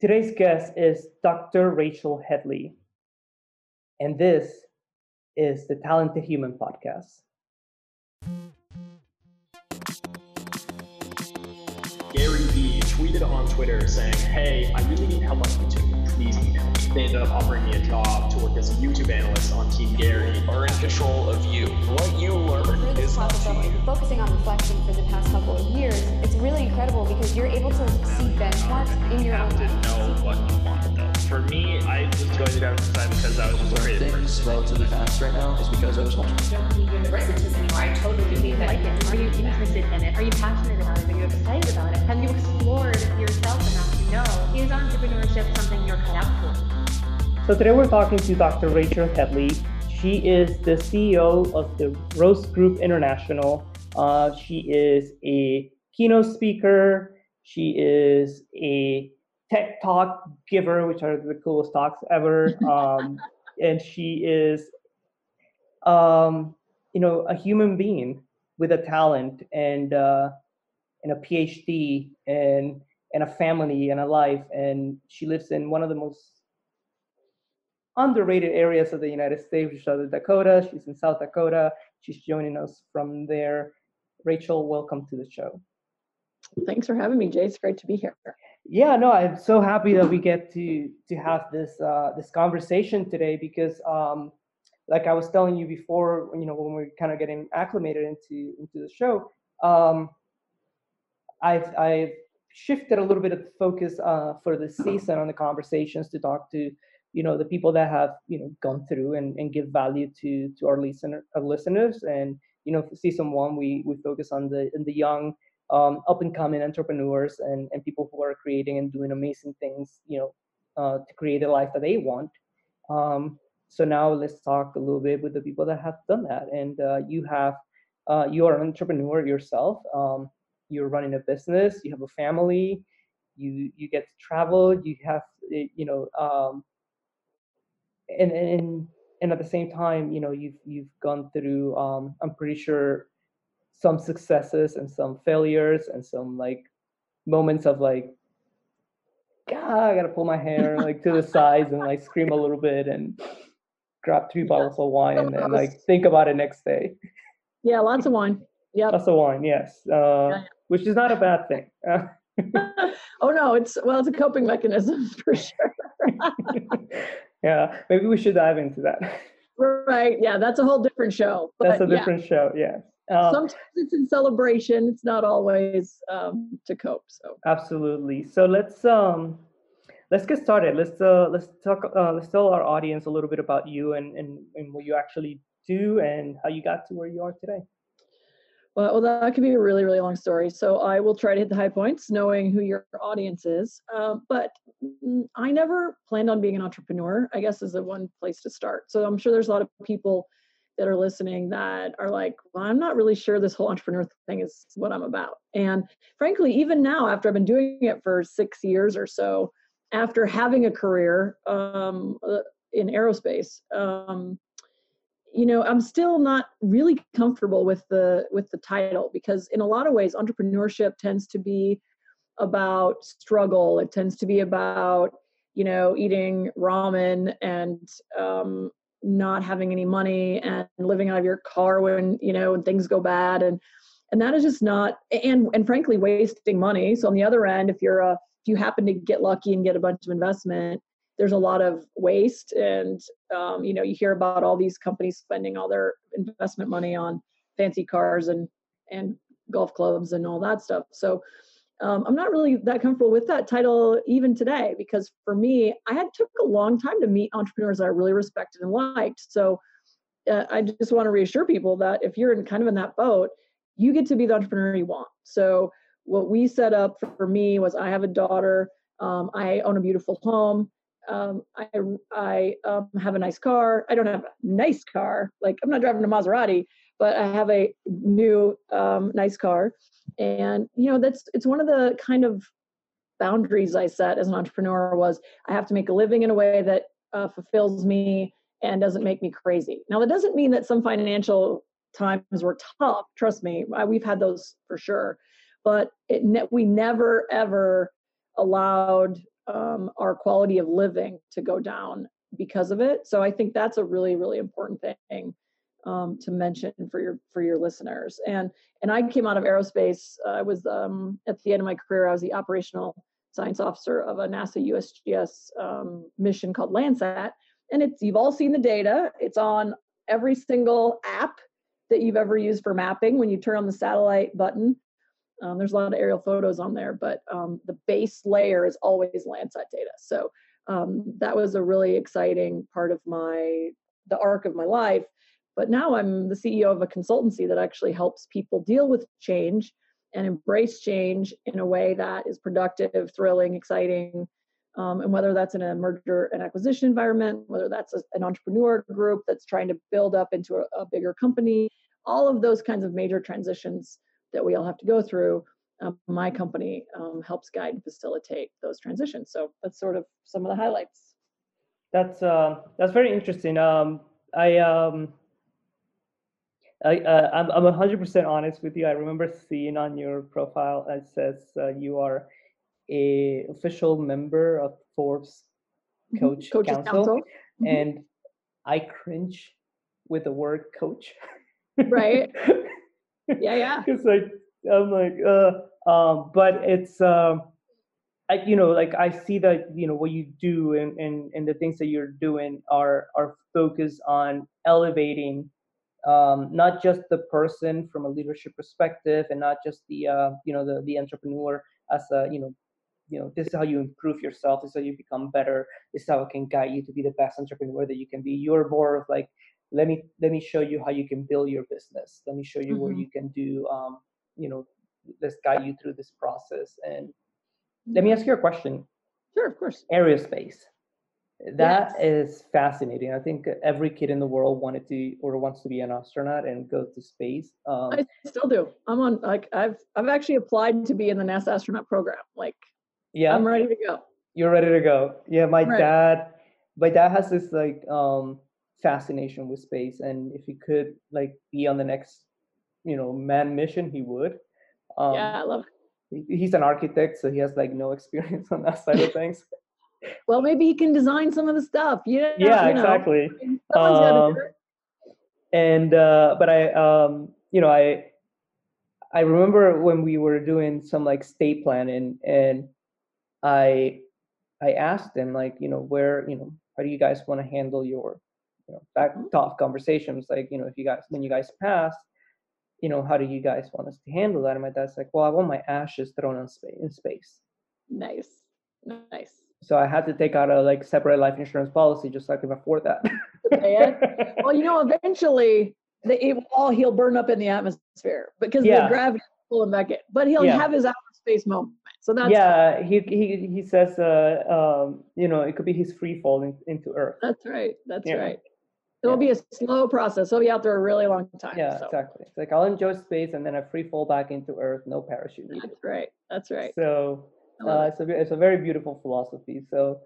Today's guest is Dr. Rachel Headley, and this is the Talented Human Podcast. Gary Vee tweeted on Twitter saying, "Hey, I really need help on YouTube. Please email me." They ended up offering me a job to work as a YouTube analyst on Team Gary. Are in control of you. What you learn is up to you. Focusing on reflection for the past couple of years, it's really incredible because you're able to see benchmarks in your own life. You have to know what you want, though. For me, I was going down to time because I was just a creative person. Relatively fast right now is because I was watching. I don't need universities anymore. I totally believe that. Are you interested in it? Are you passionate about it? Are you excited about it? Have you explored yourself enough to know? Is entrepreneurship something you're cut out for? So today we're talking to Dr. Rachel Headley. She is the CEO of the Roast Group International. She is a keynote speaker. She is a tech talk giver, which are the coolest talks ever. And she is, a human being with a talent and a PhD and a family and a life. And she lives in one of the most underrated areas of the United States, which are the Dakotas. She's in South Dakota. She's joining us from there. Rachel, welcome to the show. Thanks for having me, Jay. It's great to be here. Yeah, no, I'm so happy that we get to have this conversation today because, like I was telling you before, when we're kind of getting acclimated into the show, I've shifted a little bit of the focus for this season on the conversations to talk to the people that have, gone through and give value to our listeners. And, season one, we focus on the young, up-and-coming entrepreneurs and people who are creating and doing amazing things, to create a life that they want. So now let's talk a little bit with the people that have done that. And you are an entrepreneur yourself. You're running a business. You have a family. You get to travel. You have, and at the same time, you've gone through, I'm pretty sure, some successes and some failures and some moments of I gotta pull my hair to the sides and scream a little bit and grab 3 bottles of wine and think about it next day. Yeah, lots of wine. Yeah, lots of wine. Yes, yeah. Which is not a bad thing. Oh no, it's a coping mechanism for sure. Yeah, maybe we should dive into that. Right. Yeah, that's a whole different show. That's a different show. Yeah. Sometimes it's in celebration. It's not always to cope. So absolutely. So let's get started. Let's talk. Let's tell our audience a little bit about you and what you actually do and how you got to where you are today. Well, that could be a really, really long story. So I will try to hit the high points, knowing who your audience is. But I never planned on being an entrepreneur, I guess, is the one place to start. So I'm sure there's a lot of people that are listening that are like, well, I'm not really sure this whole entrepreneur thing is what I'm about. And frankly, even now, after I've been doing it for 6 years or so, after having a career in aerospace, I'm still not really comfortable with the title, because in a lot of ways, entrepreneurship tends to be about struggle. It tends to be about, eating ramen and not having any money and living out of your car when, when things go bad. And that is just not, and frankly, wasting money. So on the other end, if you happen to get lucky and get a bunch of investment, there's a lot of waste, and you hear about all these companies spending all their investment money on fancy cars and golf clubs and all that stuff. So I'm not really that comfortable with that title even today, because for me, it took a long time to meet entrepreneurs that I really respected and liked. So I just want to reassure people that if you're in that boat, you get to be the entrepreneur you want. So what we set up for me was, I have a daughter, I own a beautiful home. I have a nice car. I don't have a nice car. I'm not driving a Maserati, but I have a new, nice car. And, it's one of the kind of boundaries I set as an entrepreneur was, I have to make a living in a way that fulfills me and doesn't make me crazy. Now, that doesn't mean that some financial times were tough. Trust me, we've had those for sure, but we never, ever allowed our quality of living to go down because of it. So I think that's a really, really important thing to mention for your listeners. And I came out of aerospace. I was at the end of my career, I was the operational science officer of a NASA USGS mission called Landsat. And you've all seen the data. It's on every single app that you've ever used for mapping. When you turn on the satellite button, there's a lot of aerial photos on there, but the base layer is always Landsat data. So that was a really exciting part of the arc of my life. But now I'm the CEO of a consultancy that actually helps people deal with change and embrace change in a way that is productive, thrilling, exciting. And whether that's in a merger and acquisition environment, whether that's an entrepreneur group that's trying to build up into a bigger company, all of those kinds of major transitions that we all have to go through, my company helps guide and facilitate those transitions. So that's sort of some of the highlights. That's very interesting. I'm 100% honest with you. I remember seeing on your profile that says you are an official member of Forbes Coach Council, and I cringe with the word coach. Right. Yeah. Because I'm like, but it's, I see that what you do and the things that you're doing are focused on elevating. Not just the person from a leadership perspective, and not just the entrepreneur as a this is how you improve yourself, this is how you become better, this is how it can guide you to be the best entrepreneur that you can be. You're more of like, let me show you how you can build your business. Let me show you where you can do let's guide you through this process. And let me ask you a question. Sure, of course. Aerospace. That is fascinating. I think every kid in the world wants to be an astronaut and go to space. I still do. I'm on, like, I've actually applied to be in the NASA astronaut program. Like, yeah, I'm ready to go. You're ready to go. Yeah, my dad has this like fascination with space, and if he could like be on the next manned mission, he would. Yeah, I love it. He's an architect, so he has like no experience on that side of things. Well, maybe he can design some of the stuff. Exactly. I remember when we were doing some like state planning, and I asked them like, how do you guys want to handle your, that tough conversations? Like, if you guys, when you guys pass, how do you guys want us to handle that? And my dad's like, well, I want my ashes thrown in space. Nice. So I had to take out a like separate life insurance policy just so I could afford that. Well, eventually he'll burn up in the atmosphere because the gravity is pulling back in. But he'll have his outer space moment. So that's fun. He says it could be his free fall into Earth. That's right. That's right. It'll be a slow process. He'll be out there a really long time. Yeah, so. Exactly. It's like I'll enjoy space and then I free fall back into Earth, no parachute. That's right. So. It's a very beautiful philosophy. So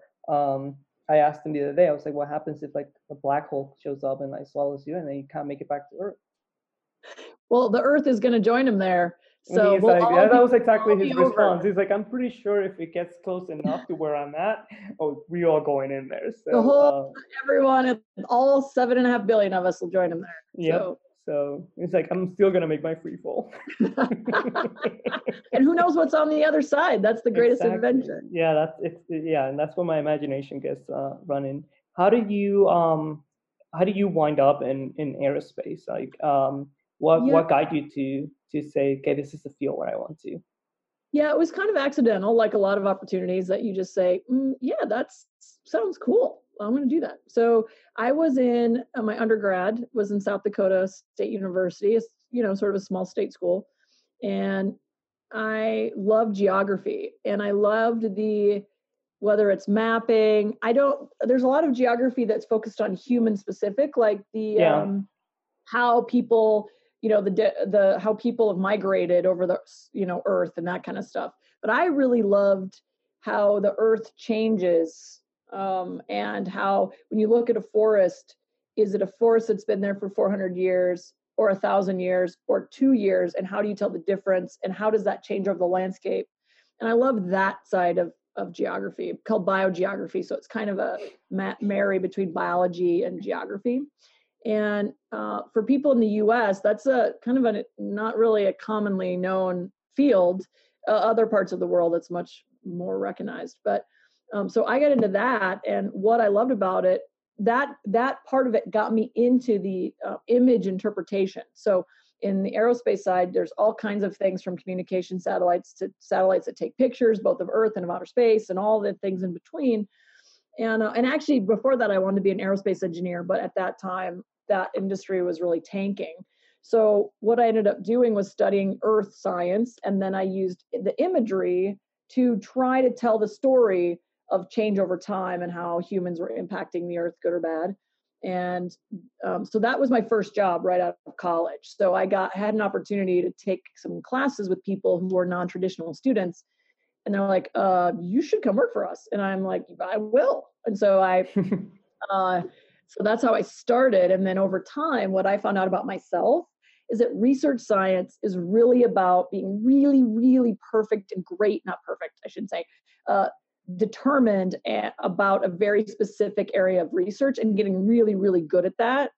I asked him the other day, I was like, what happens if like a black hole shows up and like swallows you and then you can't make it back to Earth? Well, the Earth is going to join him there. So that was exactly his response. He's like, I'm pretty sure if it gets close enough to where I'm at, we're all going in there. So the whole everyone, all 7.5 billion of us will join him there. Yeah. So it's like, I'm still going to make my free fall. And who knows what's on the other side? That's the greatest invention. Yeah, and that's where my imagination gets running. How do you wind up in aerospace? Like what guide you to say, okay, this is the field where I want to? Yeah, it was kind of accidental, like a lot of opportunities that you just say, that sounds cool. I'm going to do that. So I was in my undergrad was in South Dakota State University, sort of a small state school. And I loved geography, and I loved whether it's mapping, there's a lot of geography that's focused on human specific, like how people, how people have migrated over the, Earth and that kind of stuff. But I really loved how the Earth changes, and how when you look at a forest, is it a forest that's been there for 400 years or 1,000 years or 2 years? And how do you tell the difference? And how does that change over the landscape? And I love that side of of geography called biogeography. So it's kind of a marry between biology and geography. And for people in the U.S., that's a kind of a not really a commonly known field. Other parts of the world, it's much more recognized. But so I got into that, and what I loved about it, that part of it got me into the image interpretation. So in the aerospace side, there's all kinds of things from communication satellites to satellites that take pictures, both of Earth and of outer space, and all the things in between. And actually, before that, I wanted to be an aerospace engineer, but at that time, that industry was really tanking. So what I ended up doing was studying Earth science, and then I used the imagery to try to tell the story of change over time and how humans were impacting the Earth, good or bad. And so that was my first job right out of college. So I had an opportunity to take some classes with people who were non-traditional students. And they're like, you should come work for us. And I'm like, I will. And so so that's how I started. And then over time, what I found out about myself is that research science is really about being really, really perfect and great, not perfect, I should say, determined about a very specific area of research and getting really, really good at that.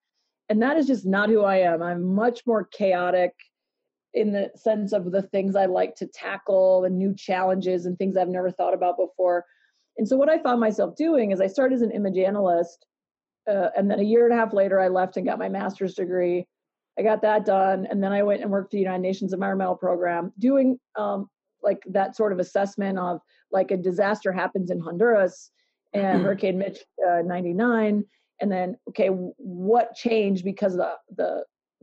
And that is just not who I am. I'm much more chaotic in the sense of the things I like to tackle and new challenges and things I've never thought about before. And so what I found myself doing is I started as an image analyst. And then a year and a half later, I left and got my master's degree. I got that done. And then I went and worked for the United Nations Environmental Program doing like that sort of assessment of like a disaster happens in Honduras and Hurricane Mitch 99. And then, okay, what changed because of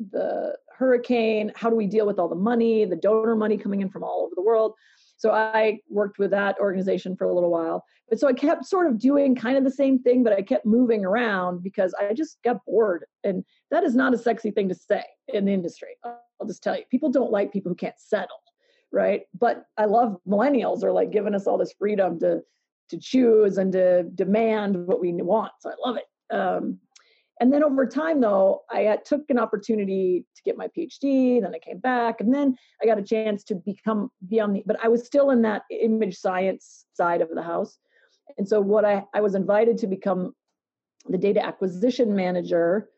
the hurricane? How do we deal with all the money, the donor money coming in from all over the world? So I worked with that organization for a little while. But so I kept sort of doing kind of the same thing, but I kept moving around because I just got bored. And that is not a sexy thing to say in the industry. I'll just tell you, people don't like people who can't settle, right? But I love millennials are like giving us all this freedom to choose and to demand what we want. So I love it. And then over time, though, I took an opportunity to get my PhD, then I came back, and then I got a chance to but I was still in that image science side of the house. And so what I was invited to become the data acquisition manager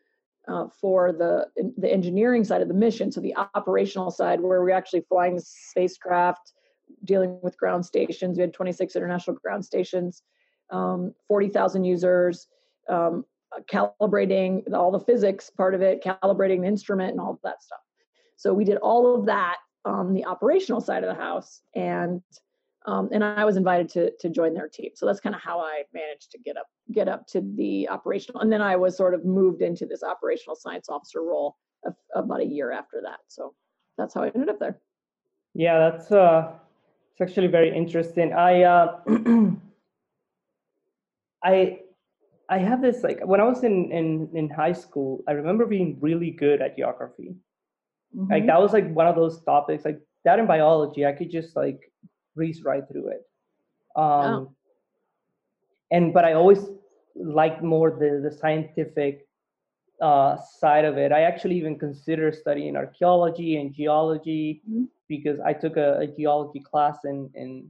for the engineering side of the mission, so the operational side where we're actually flying the spacecraft, dealing with ground stations. We had 26 international ground stations, 40,000 users, calibrating all the physics part of it, calibrating the instrument and all of that stuff. So we did all of that on the operational side of the house, and I was invited to join their team. So that's kind of how I managed to get up to the operational, and then I was sort of moved into this operational science officer role about a year after that. So that's how I ended up there. Yeah, that's it's actually very interesting. I have this, like, when I was in high school, I remember being really good at geography. Mm-hmm. Like, that was, like, one of those topics. Like, that in biology, I could just, like, breeze right through it. Wow. But I always liked more the scientific side of it. I actually even considered studying archaeology and geology, mm-hmm. because I took a geology class in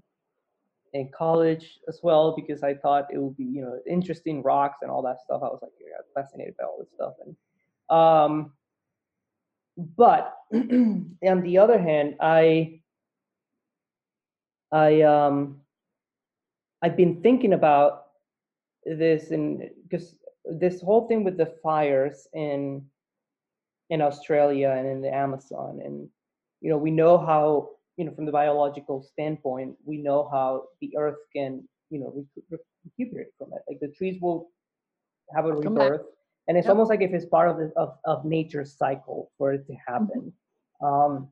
college as well, because I thought it would be, you know, interesting rocks and all that stuff. I was like, yeah, fascinated by all this stuff. And but on the other hand, I've been thinking about this, and because this whole thing with the fires in Australia and in the Amazon, and, you know, we know how, you know, from the biological standpoint, we know how the Earth can, you know, recuperate from it. Like, the trees will have a rebirth, and it's almost like if it's part of nature's cycle for it to happen. Mm-hmm.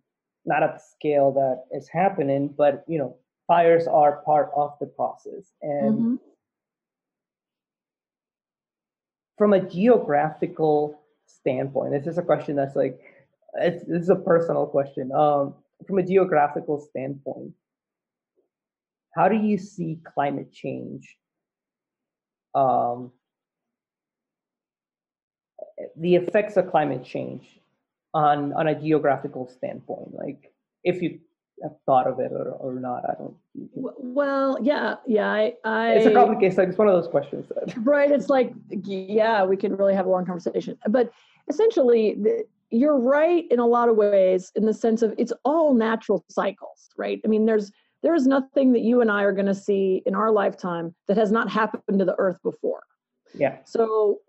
Not at the scale that is happening, but, you know, fires are part of the process. And mm-hmm. from a geographical standpoint, this is a question that's like, this is a personal question. From a geographical standpoint, how do you see climate change, the effects of climate change on a geographical standpoint? Like, if you have thought of it or not. I don't. Well, yeah. It's a complicated. It's one of those questions. Right. It's like, yeah, we can really have a long conversation. But essentially, you're right in a lot of ways, in the sense of it's all natural cycles, right? I mean, there is nothing that you and I are going to see in our lifetime that has not happened to the Earth before. Yeah. So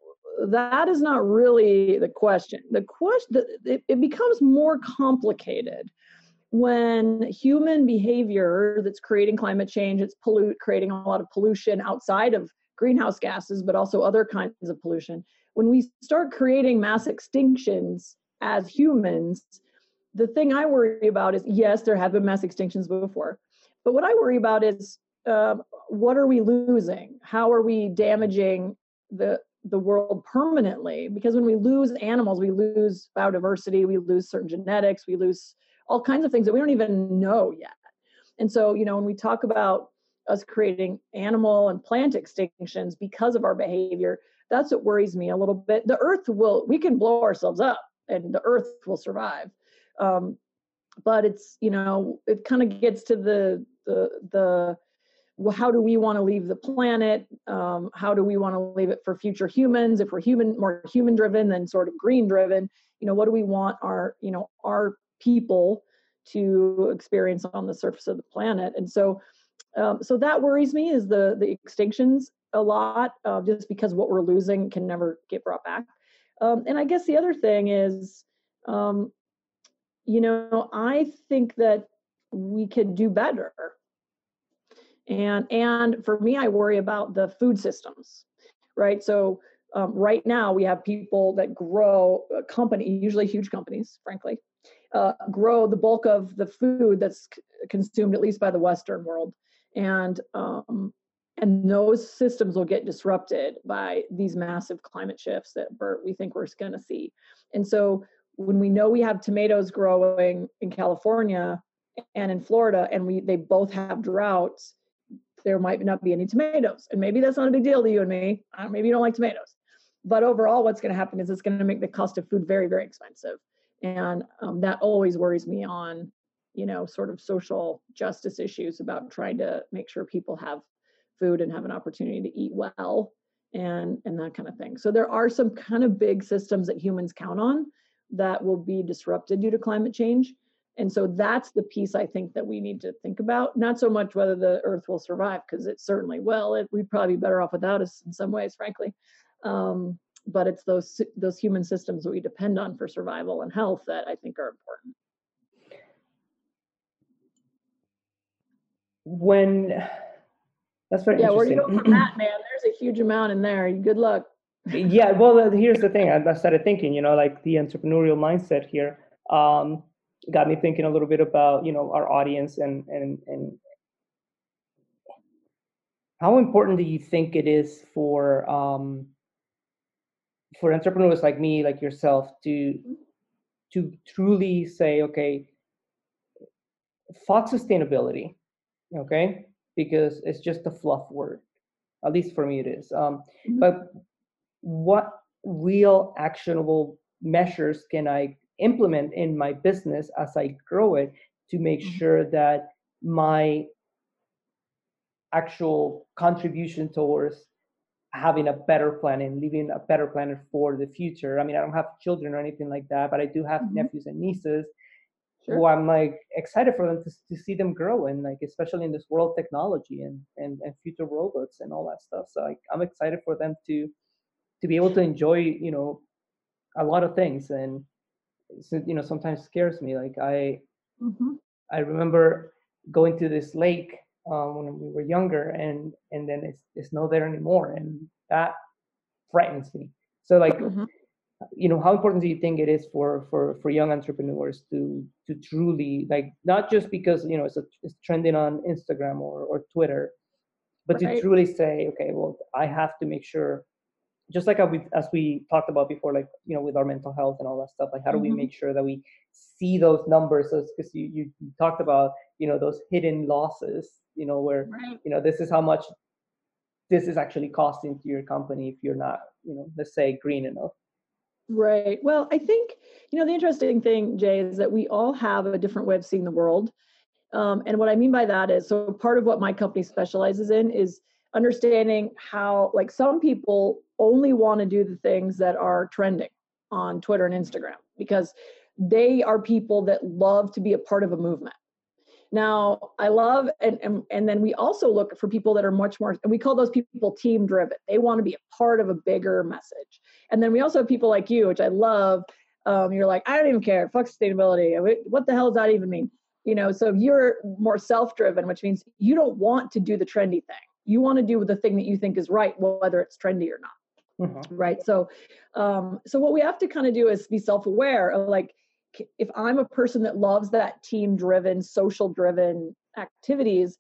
that is not really the question. The question, it becomes more complicated when human behavior that's creating climate change, it's creating a lot of pollution outside of greenhouse gases, but also other kinds of pollution. When we start creating mass extinctions as humans, the thing I worry about is, yes, there have been mass extinctions before, but what I worry about is what are we losing? How are we damaging the world permanently? Because when we lose animals, we lose biodiversity, we lose certain genetics, we lose all kinds of things that we don't even know yet. And so, you know, when we talk about us creating animal and plant extinctions because of our behavior, that's what worries me a little bit. The Earth we can blow ourselves up and the Earth will survive. But it's, you know, it kind of gets to the how do we want to leave the planet? How do we want to leave it for future humans? If we're more human driven than sort of green driven, you know, what do we want our people to experience on the surface of the planet? And so, so that worries me, is the extinctions a lot, just because what we're losing can never get brought back. And I guess the other thing is, you know, I think that we could do better. And for me, I worry about the food systems, right? So right now we have people that grow a company, usually huge companies, frankly, grow the bulk of the food that's consumed, at least by the Western world. And those systems will get disrupted by these massive climate shifts that we think we're going to see. And so when we know we have tomatoes growing in California and in Florida, and they both have droughts, there might not be any tomatoes. And maybe that's not a big deal to you and me. Maybe you don't like tomatoes. But overall, what's going to happen is it's going to make the cost of food very, very expensive. And that always worries me on, you know, sort of social justice issues about trying to make sure people have food and have an opportunity to eat well and that kind of thing. So there are some kind of big systems that humans count on that will be disrupted due to climate change. And so that's the piece I think that we need to think about. Not so much whether the Earth will survive, because it certainly will. We'd probably be better off without us in some ways, frankly. But it's those human systems that we depend on for survival and health that I think are important. That's very interesting. Where do you go from that, man? There's a huge amount in there. Good luck. Yeah, well, here's the thing. I started thinking, you know, like the entrepreneurial mindset here got me thinking a little bit about, you know, our audience and how important do you think it is for entrepreneurs like me, like yourself, to truly say, okay, fuck sustainability, okay? Because it's just a fluff word, at least for me it is. But what real actionable measures can I implement in my business as I grow it to make sure that my actual contribution towards having a better planet and leaving a better planet for the future? I mean, I don't have children or anything like that, but I do have nephews and nieces. Sure. Who I'm like excited for them to see them grow, and like especially in this world of technology and future robots and all that stuff. So like, I'm excited for them to be able to enjoy, you know, a lot of things, and you know, sometimes scares me. Like I remember going to this lake when we were younger, and then it's not there anymore, and that frightens me. So like. You know, how important do you think it is for young entrepreneurs to truly, like, not just because, you know, it's trending on Instagram or Twitter, but to truly say, okay, well, I have to make sure, just like as we talked about before, like, you know, with our mental health and all that stuff, like how do we make sure that we see those numbers? So it's because you talked about, you know, those hidden losses, you know, where, you know, this is how much this is actually costing to your company if you're not, you know, let's say green enough. Right. Well, I think, you know, the interesting thing, Jay, is that we all have a different way of seeing the world. And what I mean by that is, so part of what my company specializes in is understanding how, like, some people only want to do the things that are trending on Twitter and Instagram because they are people that love to be a part of a movement. Now, I love, and then we also look for people that are much more, and we call those people team driven. They want to be a part of a bigger message. And then we also have people like you, which I love. You're like, I don't even care. Fuck sustainability. What the hell does that even mean? You know, so you're more self-driven, which means you don't want to do the trendy thing. You want to do the thing that you think is right, whether it's trendy or not. Mm-hmm. Right. So, so what we have to kind of do is be self-aware of, like, if I'm a person that loves that team-driven, social-driven activities,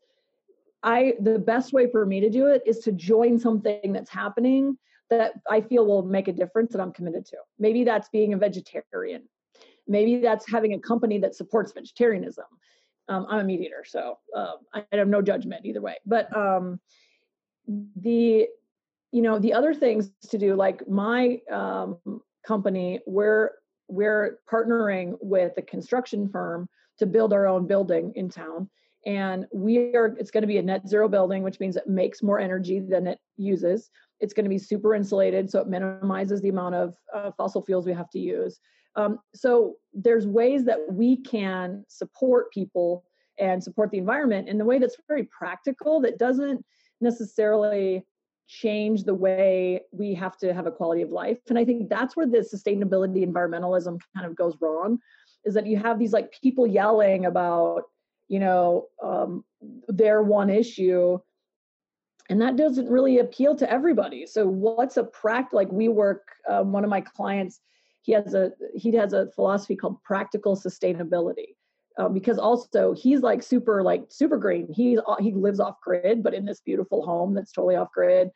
the best way for me to do it is to join something that's happening that I feel will make a difference that I'm committed to. Maybe that's being a vegetarian. Maybe that's having a company that supports vegetarianism. I'm a meat eater, so I have no judgment either way. But the other things to do, like my company, we're partnering with a construction firm to build our own building in town. And it's going to be a net zero building, which means it makes more energy than it uses. It's going to be super insulated, so it minimizes the amount of fossil fuels we have to use. So there's ways that we can support people and support the environment in the way that's very practical, that doesn't necessarily change the way we have to have a quality of life. And I think that's where the sustainability environmentalism kind of goes wrong, is that you have these, like, people yelling about, you know, their one issue, and that doesn't really appeal to everybody. So what's a practical, like, we work, one of my clients, he has a philosophy called practical sustainability, because also he's super green. He lives off grid, but in this beautiful home that's totally off grid.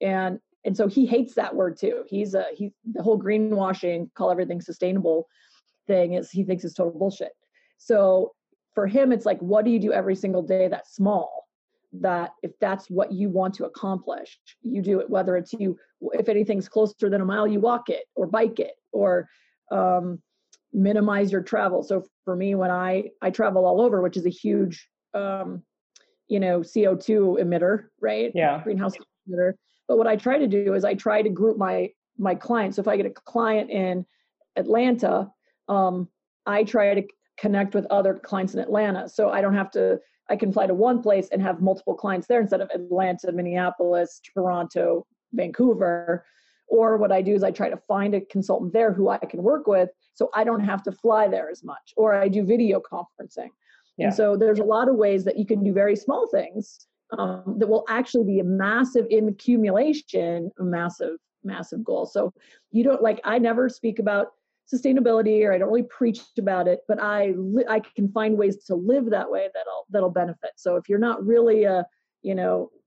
And so he hates that word too. The whole greenwashing, call everything sustainable thing, is, he thinks, is total bullshit. So for him, it's like, what do you do every single day that's small, that if that's what you want to accomplish, you do it, whether it's if anything's closer than a mile, you walk it or bike it, or minimize your travel. So for me, when I travel all over, which is a huge, CO2 emitter, right? Yeah. Greenhouse emitter. But what I try to do is I try to group my clients. So if I get a client in Atlanta, I try to connect with other clients in Atlanta. So I can fly to one place and have multiple clients there instead of Atlanta, Minneapolis, Toronto, Vancouver. Or what I do is I try to find a consultant there who I can work with, so I don't have to fly there as much. Or I do video conferencing. Yeah. And so there's a lot of ways that you can do very small things that will actually be a massive, in accumulation, massive, massive goal. So you don't, like, I never speak about sustainability, or I don't really preach about it, but I can find ways to live that way that'll benefit. So if you're not really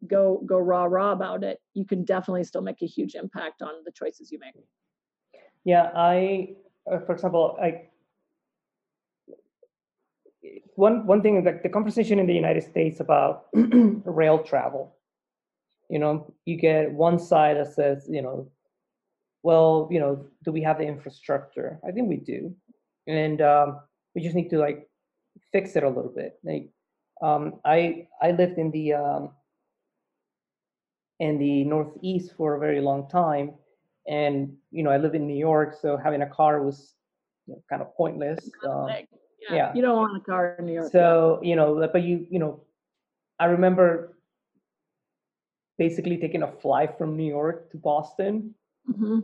go rah-rah about it, you can definitely still make a huge impact on the choices you make. Yeah, one thing is that the conversation in the United States about rail travel, you get one side that says, do we have the infrastructure? I think we do. And we just need to, like, fix it a little bit. Like, I lived in the Northeast for a very long time, and I lived in New York, so having a car was kind of pointless. Yeah, you don't want a car in New York. So but I remember basically taking a flight from New York to Boston. Mm-hmm.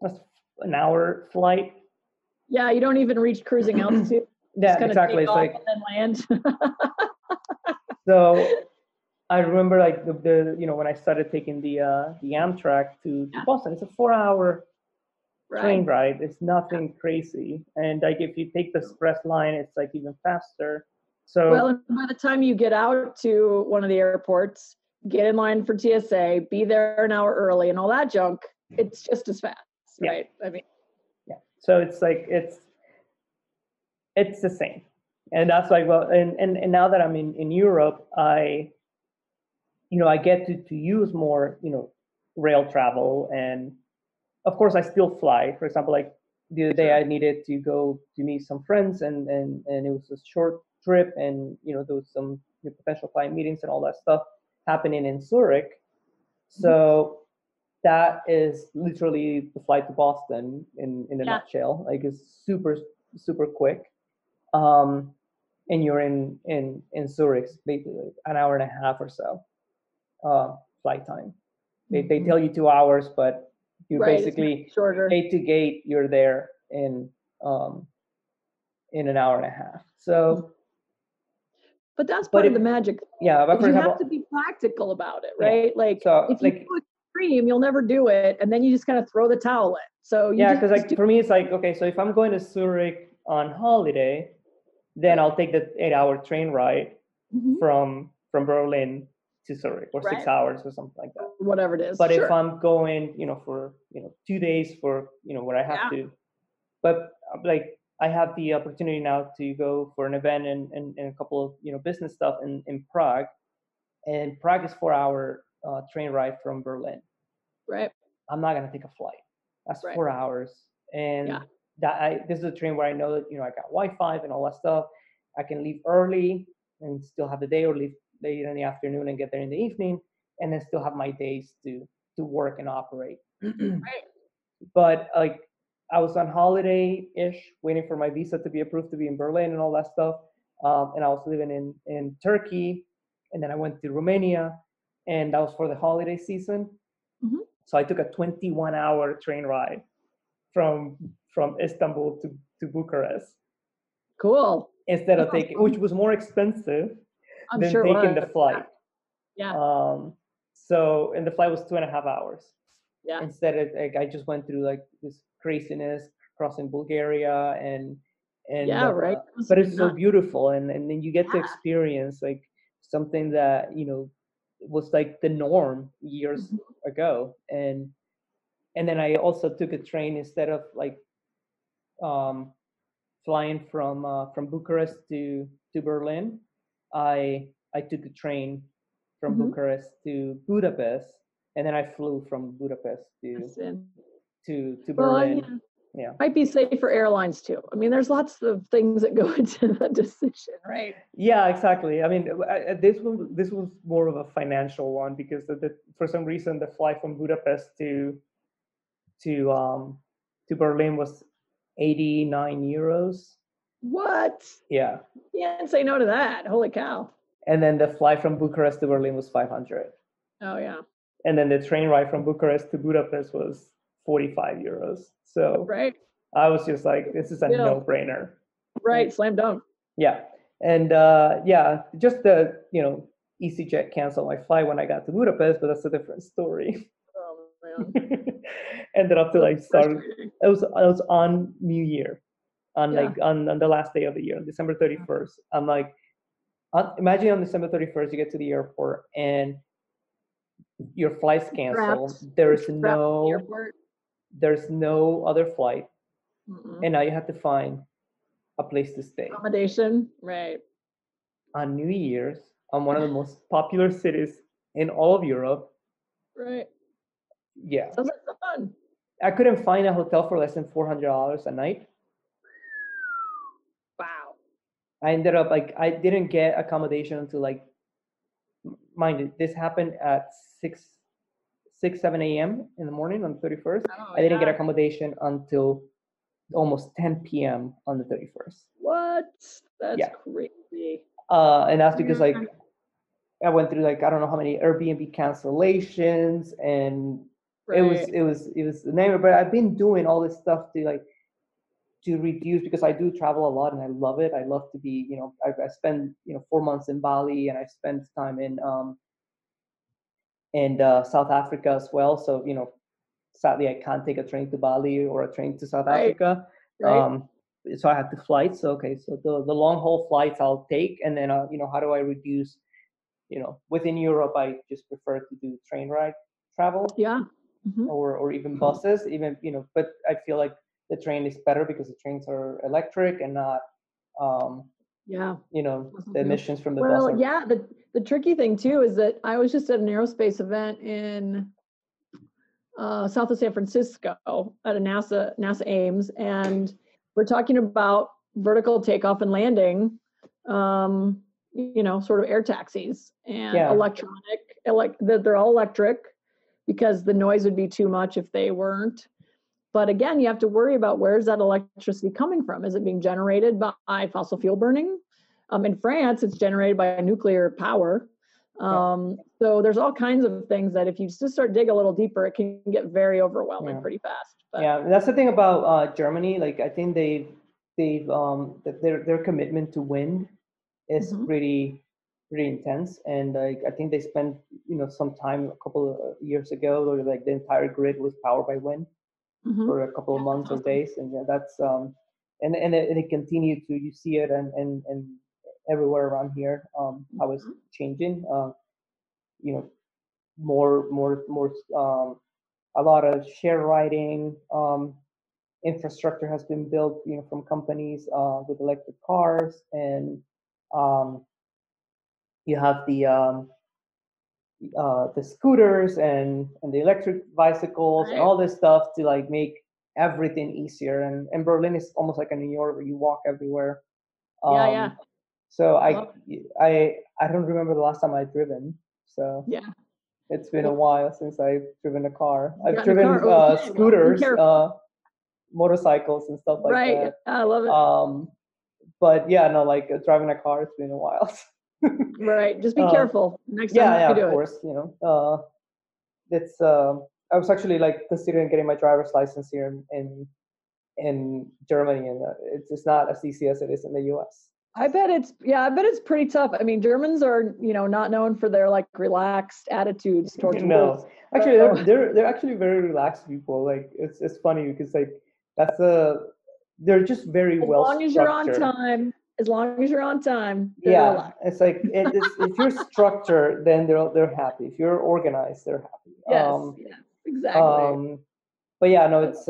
That's an hour flight. Yeah, you don't even reach cruising altitude. Yeah, exactly. It's like, and then land. So I remember, like, the when I started taking the Amtrak to Boston, it's a 4-hour train ride. It's nothing crazy. And, like, if you take the express line, it's, like, even faster. So, well, and by the time you get out to one of the airports, get in line for TSA, be there an hour early and all that junk, it's just as fast, right? Yeah. I mean, yeah. So it's like, it's the same. And that's like, well, and now that I'm in Europe, I get to use more, rail travel. And of course I still fly. For example, like the other day I needed to go to meet some friends, and it was a short trip, and there was some professional client meetings and all that stuff happening in Zurich. So that is literally the flight to Boston in a nutshell. Like, it's super, super quick. And you're in Zurich, basically like an hour and a half or so flight time. They tell you 2 hours, but you basically gate to gate, you're there in an hour and a half. So, but that's part of the magic. Yeah, but you have to be practical about it, right? Yeah. Like, so, if you do extreme, you'll never do it, and then you just kind of throw the towel in. So because for me, it's like, okay, so if I'm going to Zurich on holiday, then I'll take the 8-hour train ride from Berlin to Zurich, or 6 hours or something like that. Whatever it is. But if I'm going, for 2 days for where I have to, but like, I have the opportunity now to go for an event and a couple of business stuff in Prague, and Prague is 4-hour train ride from Berlin. Right. I'm not gonna take a flight. That's 4 hours, and this is a train where I know that I got Wi-Fi and all that stuff. I can leave early and still have the day, or leave late in the afternoon and get there in the evening, and then still have my days to work and operate. Right. But like, I was on holiday-ish, waiting for my visa to be approved to be in Berlin and all that stuff. And I was living in Turkey, and then I went to Romania, and that was for the holiday season. Mm-hmm. So I took a 21-hour train ride from Istanbul to Bucharest. Cool. Instead of taking, which was more expensive than taking the flight. Yeah. So, and the flight was 2.5 hours. Yeah. Instead of, like, I just went through like this craziness crossing Bulgaria but it's so beautiful, and then you get to experience like something that was like the norm years ago, and then I also took a train instead of like flying from Bucharest to Berlin. I took a train from Bucharest to Budapest, and then I flew from Budapest to Berlin. Yeah. Might be safe for airlines too. I mean, there's lots of things that go into that decision, right? Yeah, exactly. I mean, this was more of a financial one, because for some reason the flight from Budapest to Berlin was €89. What? Yeah. You can't say no to that. Holy cow. And then the flight from Bucharest to Berlin was €500. Oh yeah. And then the train ride from Bucharest to Budapest was €45. So I was just like, this is a no-brainer. Right, slam dunk. Yeah. And just the, EasyJet canceled my flight when I got to Budapest, but that's a different story. Oh, man. Ended up to like start. I was on New Year, on the last day of the year, on December 31st. I'm like, imagine on December 31st, you get to the airport and your flight's canceled. There's no other flight, and now you have to find a place to stay. Accommodation, right? On New Year's, on one of the most popular cities in all of Europe. Right. Yeah. Sounds like fun. I couldn't find a hotel for less than $400 a night. Wow. I ended up like, I didn't get accommodation until like, mind it, this happened at 7 a.m. in the morning on the 31st. Oh, I didn't get accommodation until almost 10 p.m. on the 31st. What? That's crazy. And that's because like I went through like I don't know how many Airbnb cancellations, and it was the nightmare. But I've been doing all this stuff to reduce, because I do travel a lot and I love it. I love to be I spent 4 months in Bali, and I spent time in South Africa as well. So sadly I can't take a train to Bali or a train to South Africa. Right. So I have to flight. So the long haul flights I'll take, and then how do I reduce? Within Europe I just prefer to do train ride travel. Yeah. Mm-hmm. Or even buses. Even but I feel like the train is better because the trains are electric and not. The emissions from the bus. Well, yeah. The tricky thing too is that I was just at an aerospace event in south of San Francisco at a NASA Ames, and we're talking about vertical takeoff and landing you know, sort of air taxis and electronic, like they're all electric because the noise would be too much if they weren't. But again, you have to worry about where's that electricity coming from? Is it being generated by fossil fuel burning? In France, it's generated by nuclear power. So there's all kinds of things that if you just start dig a little deeper, it can get very overwhelming pretty fast. But. Yeah, that's the thing about Germany. Like I think their commitment to wind is pretty intense, and like I think they spent some time a couple of years ago where like the entire grid was powered by wind for a couple of months or days, and that's and it continued to see it and everywhere around here, how it's changing. More. A lot of share riding infrastructure has been built, from companies with electric cars, and you have the scooters and the electric bicycles and all this stuff to like make everything easier. And Berlin is almost like a New York where you walk everywhere. So I don't remember the last time I've driven. So it's been a while since I've driven a car. I've driven scooters, motorcycles, and stuff like that. Right, I love it. But yeah, no, like driving a car, it's been a while. Right, just be careful next time. It's. I was actually like considering getting my driver's license here in Germany, and it's not as easy as it is in the U.S. I bet it's pretty tough. I mean, Germans are, not known for their like relaxed attitudes towards people. Actually, they're actually very relaxed people. Like it's funny because like they're just very well structured. As long as you're on time. Yeah, relaxed. It's like if you're structured, then they're happy. If you're organized, they're happy. Yes, yes, exactly. But yeah, no, it's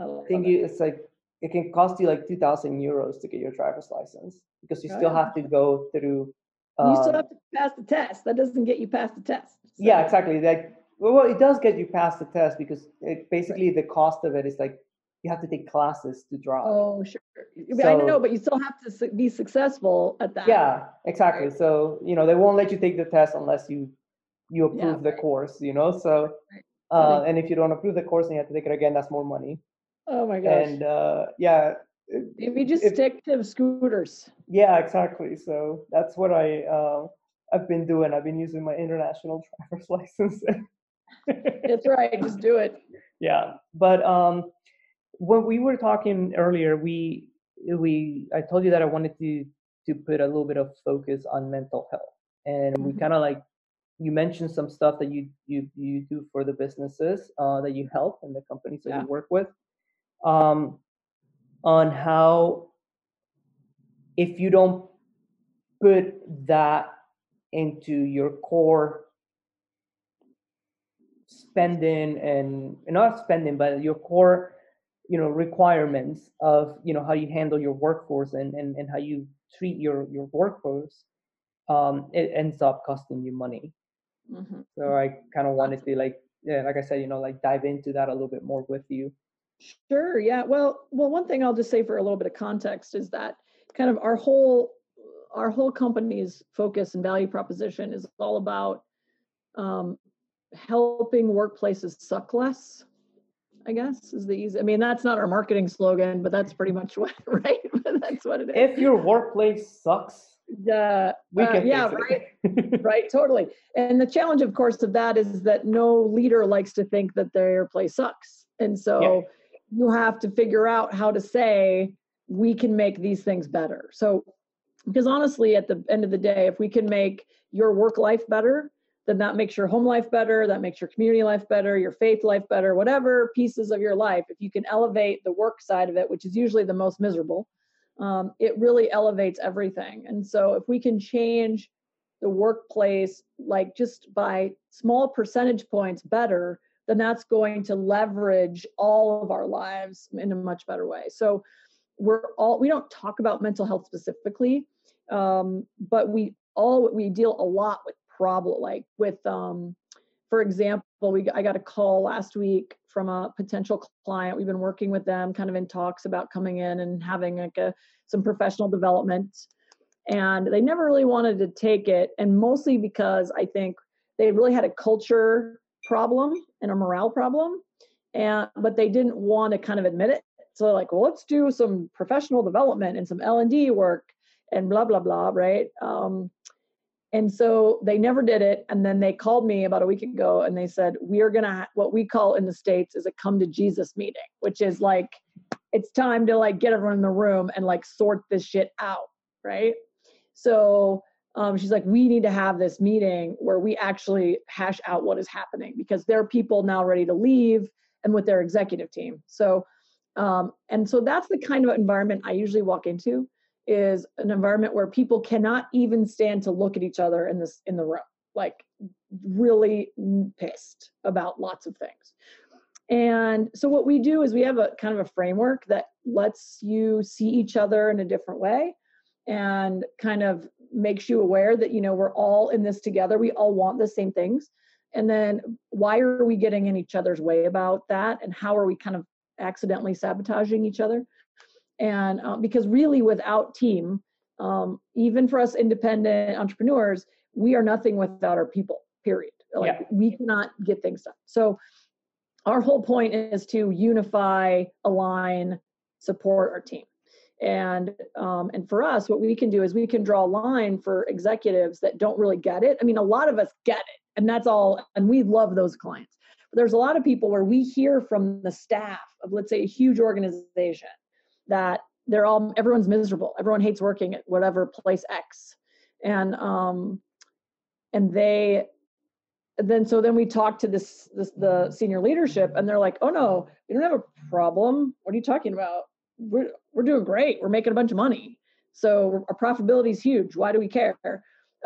it's like. It can cost you like 2,000 euros to get your driver's license because you still have to go through. You still have to pass the test. That doesn't get you past the test. So. Yeah, exactly. Like, well, it does get you past the test because basically the cost of it is like you have to take classes to drive. Oh, sure. So, I know, but you still have to be successful at that. Yeah, exactly. Right. So, they won't let you take the test unless you approve the course, So, and if you don't approve the course and you have to take it again, that's more money. Oh my gosh. And if you just stick to scooters. Yeah, exactly. So that's what I've been doing. I've been using my international driver's license. That's right. Just do it. Yeah. But when we were talking earlier, I told you that I wanted to put a little bit of focus on mental health. And we kind of like, you mentioned some stuff that you do for the businesses that you help and the companies that you work with. On how if you don't put that into your core spending and not spending, but your core, requirements of, how you handle your workforce and how you treat your workforce, it ends up costing you money. Mm-hmm. So I kind of wanted to like I said, like dive into that a little bit more with you. Sure. Yeah. Well, one thing I'll just say for a little bit of context is that kind of our whole company's focus and value proposition is all about helping workplaces suck less, I guess, is the easy. I mean, that's not our marketing slogan, but that's pretty much what, right? That's what it is. If your workplace sucks. Right, totally. And the challenge, of course, of that is that no leader likes to think that their place sucks. And so you have to figure out how to say, we can make these things better. So, because honestly, at the end of the day, if we can make your work life better, then that makes your home life better, that makes your community life better, your faith life better, whatever pieces of your life, if you can elevate the work side of it, which is usually the most miserable, it really elevates everything. And so if we can change the workplace, like just by small percentage points better, then that's going to leverage all of our lives in a much better way. So we don't talk about mental health specifically, but we deal a lot with problem, like with For example, I got a call last week from a potential client. We've been working with them, kind of in talks about coming in and having like some professional development. And they never really wanted to take it. And mostly because I think they really had a culture problem and a morale problem. But they didn't want to kind of admit it. So they're like, well, let's do some professional development and some L&D work and blah, blah, blah, right? And so they never did it. And then they called me about a week ago and they said, we are going to, what we call in the States is a come to Jesus meeting, which is like, it's time to like get everyone in the room and like sort this shit out, right? So she's like, we need to have this meeting where we actually hash out what is happening, because there are people now ready to leave and with their executive team. So, and so that's the kind of environment I usually walk into, is an environment where people cannot even stand to look at each other in the room, like really pissed about lots of things. And so what we do is we have a kind of a framework that lets you see each other in a different way and kind of makes you aware that, you know, we're all in this together. We all want the same things. And then why are we getting in each other's way about that? And how are we kind of accidentally sabotaging each other? And because really without team, even for us independent entrepreneurs, we are nothing without our people, period. Like yeah. We cannot get things done. So our whole point is to unify, align, support our team. And for us, what we can do is we can draw a line for executives that don't really get it. I mean, a lot of us get it. And that's all, and we love those clients. But there's a lot of people where we hear from the staff of, let's say, a huge organization that they're all, everyone's miserable. Everyone hates working at whatever place X. And they, then, so then we talk to the senior leadership and they're like, oh no, we don't have a problem. What are you talking about? We're doing great. We're making a bunch of money. So our profitability is huge. Why do we care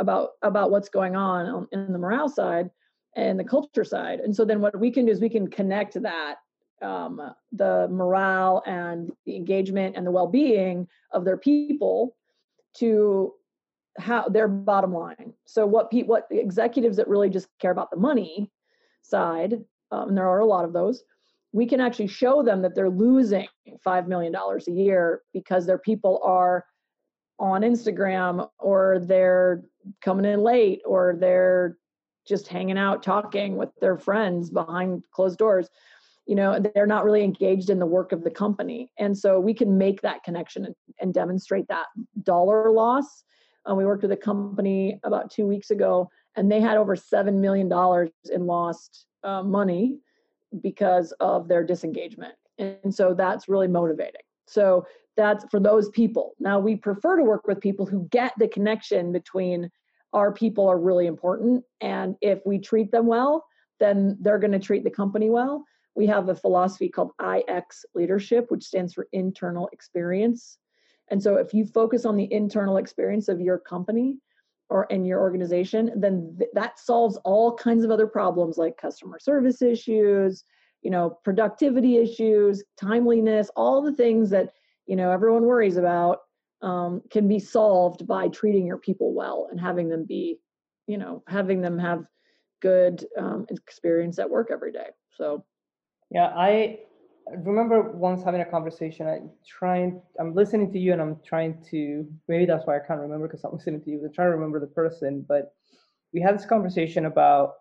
about what's going on in the morale side and the culture side? And so then what we can do is we can connect that, the morale and the engagement and the well-being of their people to how their bottom line. So what executives that really just care about the money side, and there are a lot of those, we can actually show them that they're losing $5 million a year because their people are on Instagram, or they're coming in late, or they're just hanging out talking with their friends behind closed doors. You know, they're not really engaged in the work of the company. And so we can make that connection and demonstrate that dollar loss. We worked with a company about 2 weeks ago, and they had over $7 million in lost money because of their disengagement. And so that's really motivating. So that's for those people. Now, we prefer to work with people who get the connection between our people are really important. And if we treat them well, then they're going to treat the company well. We have a philosophy called IX leadership, which stands for internal experience. And so if you focus on the internal experience of your company or in your organization, then that solves all kinds of other problems like customer service issues, you know, productivity issues, timeliness, all the things that, you know, everyone worries about, can be solved by treating your people well and having them be, you know, having them have good experience at work every day. So, yeah, I remember once having a conversation. I'm listening to you and I'm trying to, maybe that's why I can't remember, because I'm listening to you, I'm trying to remember the person, but we had this conversation about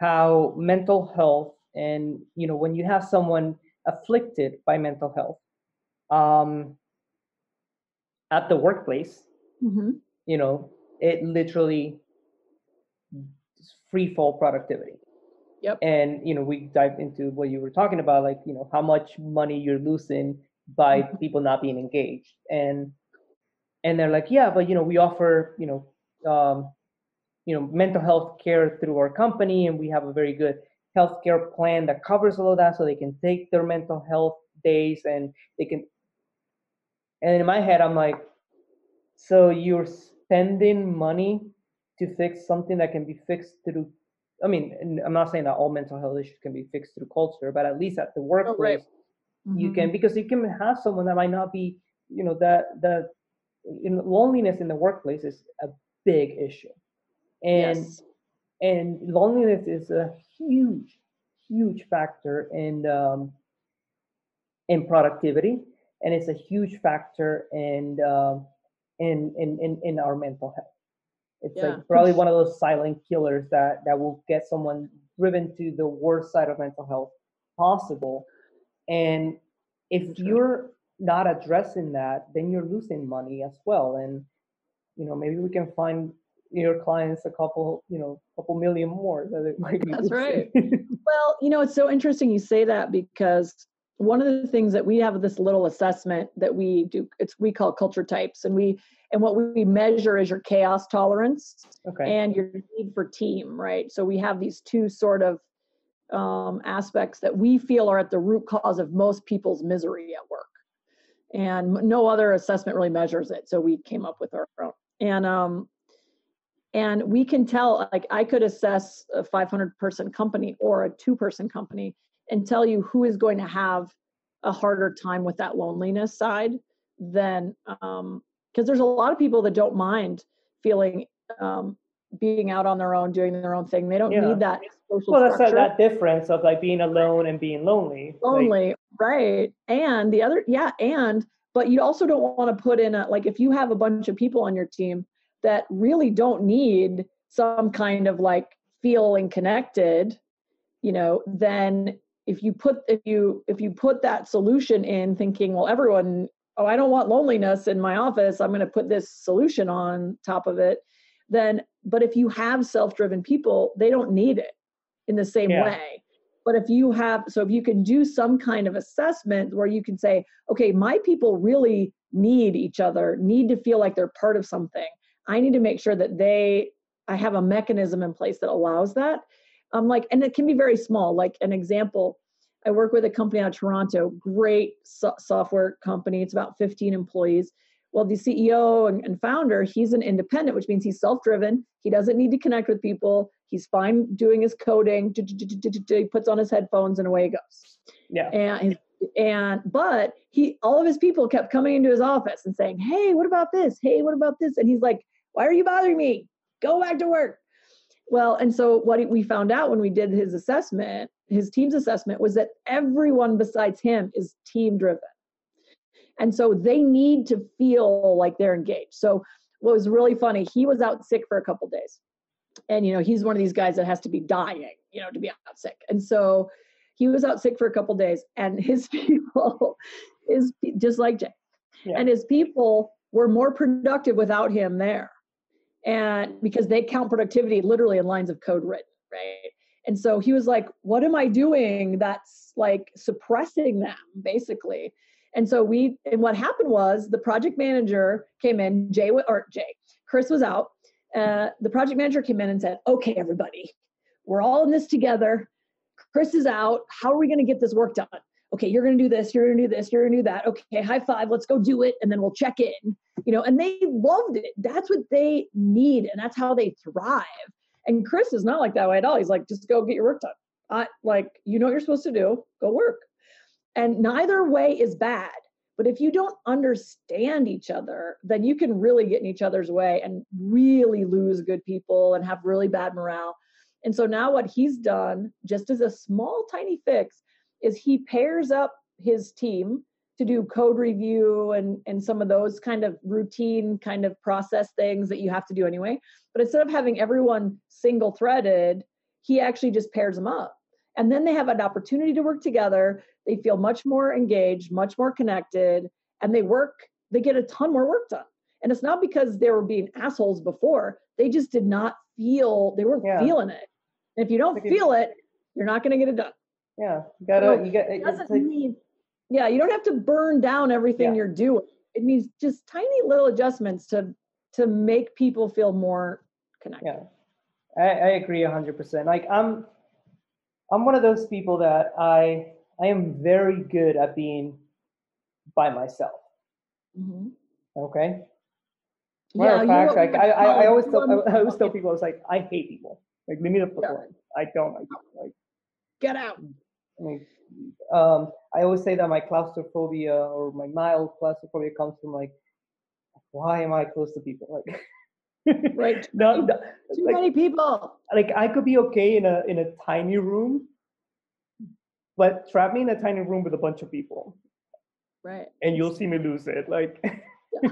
how mental health and, you know, when you have someone afflicted by mental health, at the workplace, mm-hmm. you know, it literally free fall productivity. Yep. And, you know, we dive into what you were talking about, like, you know, how much money you're losing by mm-hmm. people not being engaged. And they're like, yeah, but, you know, we offer, you know, mental health care through our company, and we have a very good healthcare plan that covers all of that, so they can take their mental health days and they can. And in my head, I'm like, so you're spending money to fix something that can be fixed through, I mean, I'm not saying that all mental health issues can be fixed through culture, but at least at the workplace, oh, right. mm-hmm. you can, because you can have someone that might not be, you know, loneliness in the workplace is a big issue. And yes. And loneliness is a huge, huge factor in productivity, and it's a huge factor in our mental health. It's like probably one of those silent killers that will get someone driven to the worst side of mental health possible. And if you're not addressing that, then you're losing money as well. And you know, maybe we can find your clients a couple million more that it might be. That's right. Well, you know, it's so interesting you say that, because one of the things that we have this little assessment that we do, we call culture types, and what we measure is your chaos tolerance and your need for team, right? So we have these two sort of aspects that we feel are at the root cause of most people's misery at work, and no other assessment really measures it. So we came up with our own, and we can tell, like, I could assess a 500-person company or a 2-person company and tell you who is going to have a harder time with that loneliness side than, because there's a lot of people that don't mind feeling, being out on their own, doing their own thing. They don't need that social structure. That's that difference of like being alone and being lonely. Lonely, right. And the other, but you also don't want to put in a, like, if you have a bunch of people on your team that really don't need some kind of like feeling connected, you know, then if you put that solution in thinking, well, everyone, oh, I don't want loneliness in my office, I'm going to put this solution on top of it. Then, but if you have self-driven people, they don't need it in the same way. But if you can do some kind of assessment where you can say, okay, my people really need each other, need to feel like they're part of something. I need to make sure that I have a mechanism in place that allows that. And it can be very small. Like an example, I work with a company out of Toronto, great software company. It's about 15 employees. Well, the CEO and founder, he's an independent, which means he's self-driven. He doesn't need to connect with people. He's fine doing his coding. He puts on his headphones and away he goes. Yeah. But all of his people kept coming into his office and saying, hey, what about this? Hey, what about this? And he's like, why are you bothering me? Go back to work. Well, and so what we found out when we did his assessment, his team's assessment, was that everyone besides him is team driven. And so they need to feel like they're engaged. So what was really funny, he was out sick for a couple of days. And, you know, he's one of these guys that has to be dying, you know, to be out sick. And so he was out sick for a couple of days, and his people is just like Jay. Yeah. And his people were more productive without him there. And because they count productivity literally in lines of code written, right? And so he was like, what am I doing that's like suppressing them, basically? And so what happened was, the project manager came in, Chris was out. The project manager came in and said, okay, everybody, we're all in this together. Chris is out. How are we going to get this work done? Okay, you're going to do this, you're going to do this, you're going to do that. Okay, high five, let's go do it, and then we'll check in. You know, and they loved it. That's what they need, and that's how they thrive. And Chris is not like that way at all. He's like, just go get your work done. You know what you're supposed to do, go work. And neither way is bad. But if you don't understand each other, then you can really get in each other's way and really lose good people and have really bad morale. And so now what he's done, just as a small, tiny fix, is he pairs up his team to do code review and some of those kind of routine kind of process things that you have to do anyway. But instead of having everyone single threaded, he actually just pairs them up. And then they have an opportunity to work together. They feel much more engaged, much more connected, and they get a ton more work done. And it's not because they were being assholes before. They just did not feel, they weren't feeling it. And if you don't feel it, you're not going to get it done. Yeah, you don't have to burn down everything you're doing. It means just tiny little adjustments to make people feel more connected. Yeah, I agree 100%. Like I'm one of those people that I am very good at being by myself. Mm-hmm. Okay. I always tell people, I was like, I hate people. Like, leave me the fuck alone. I don't like people. Like, get out. I mean, I always say that my claustrophobia or my mild claustrophobia comes from like, why am I close to people? Like, Right. Too many people. Like, I could be okay in a tiny room, but trap me in a tiny room with a bunch of people. Right. And you'll see me lose it. Like, yeah.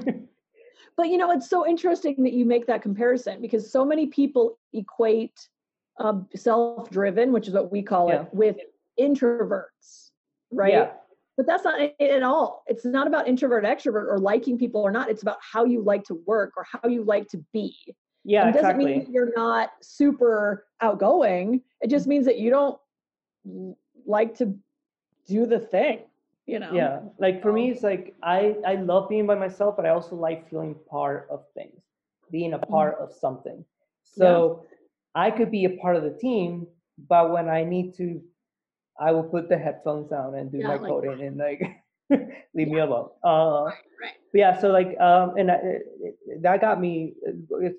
But you know, it's so interesting that you make that comparison, because so many people equate self-driven, which is what we call it, with introverts, right? Yeah. But that's not it at all. It's not about introvert, extrovert, or liking people or not. It's about how you like to work or how you like to be. Yeah, exactly. It doesn't mean that you're not super outgoing. It just means that you don't like to do the thing, you know? Yeah, like for me, it's like, I love being by myself, but I also like feeling part of things, being a part of something. So I could be a part of the team, but when I need to, I will put the headphones on and do my coding and like leave me alone. Right. But yeah, so like, and that got me.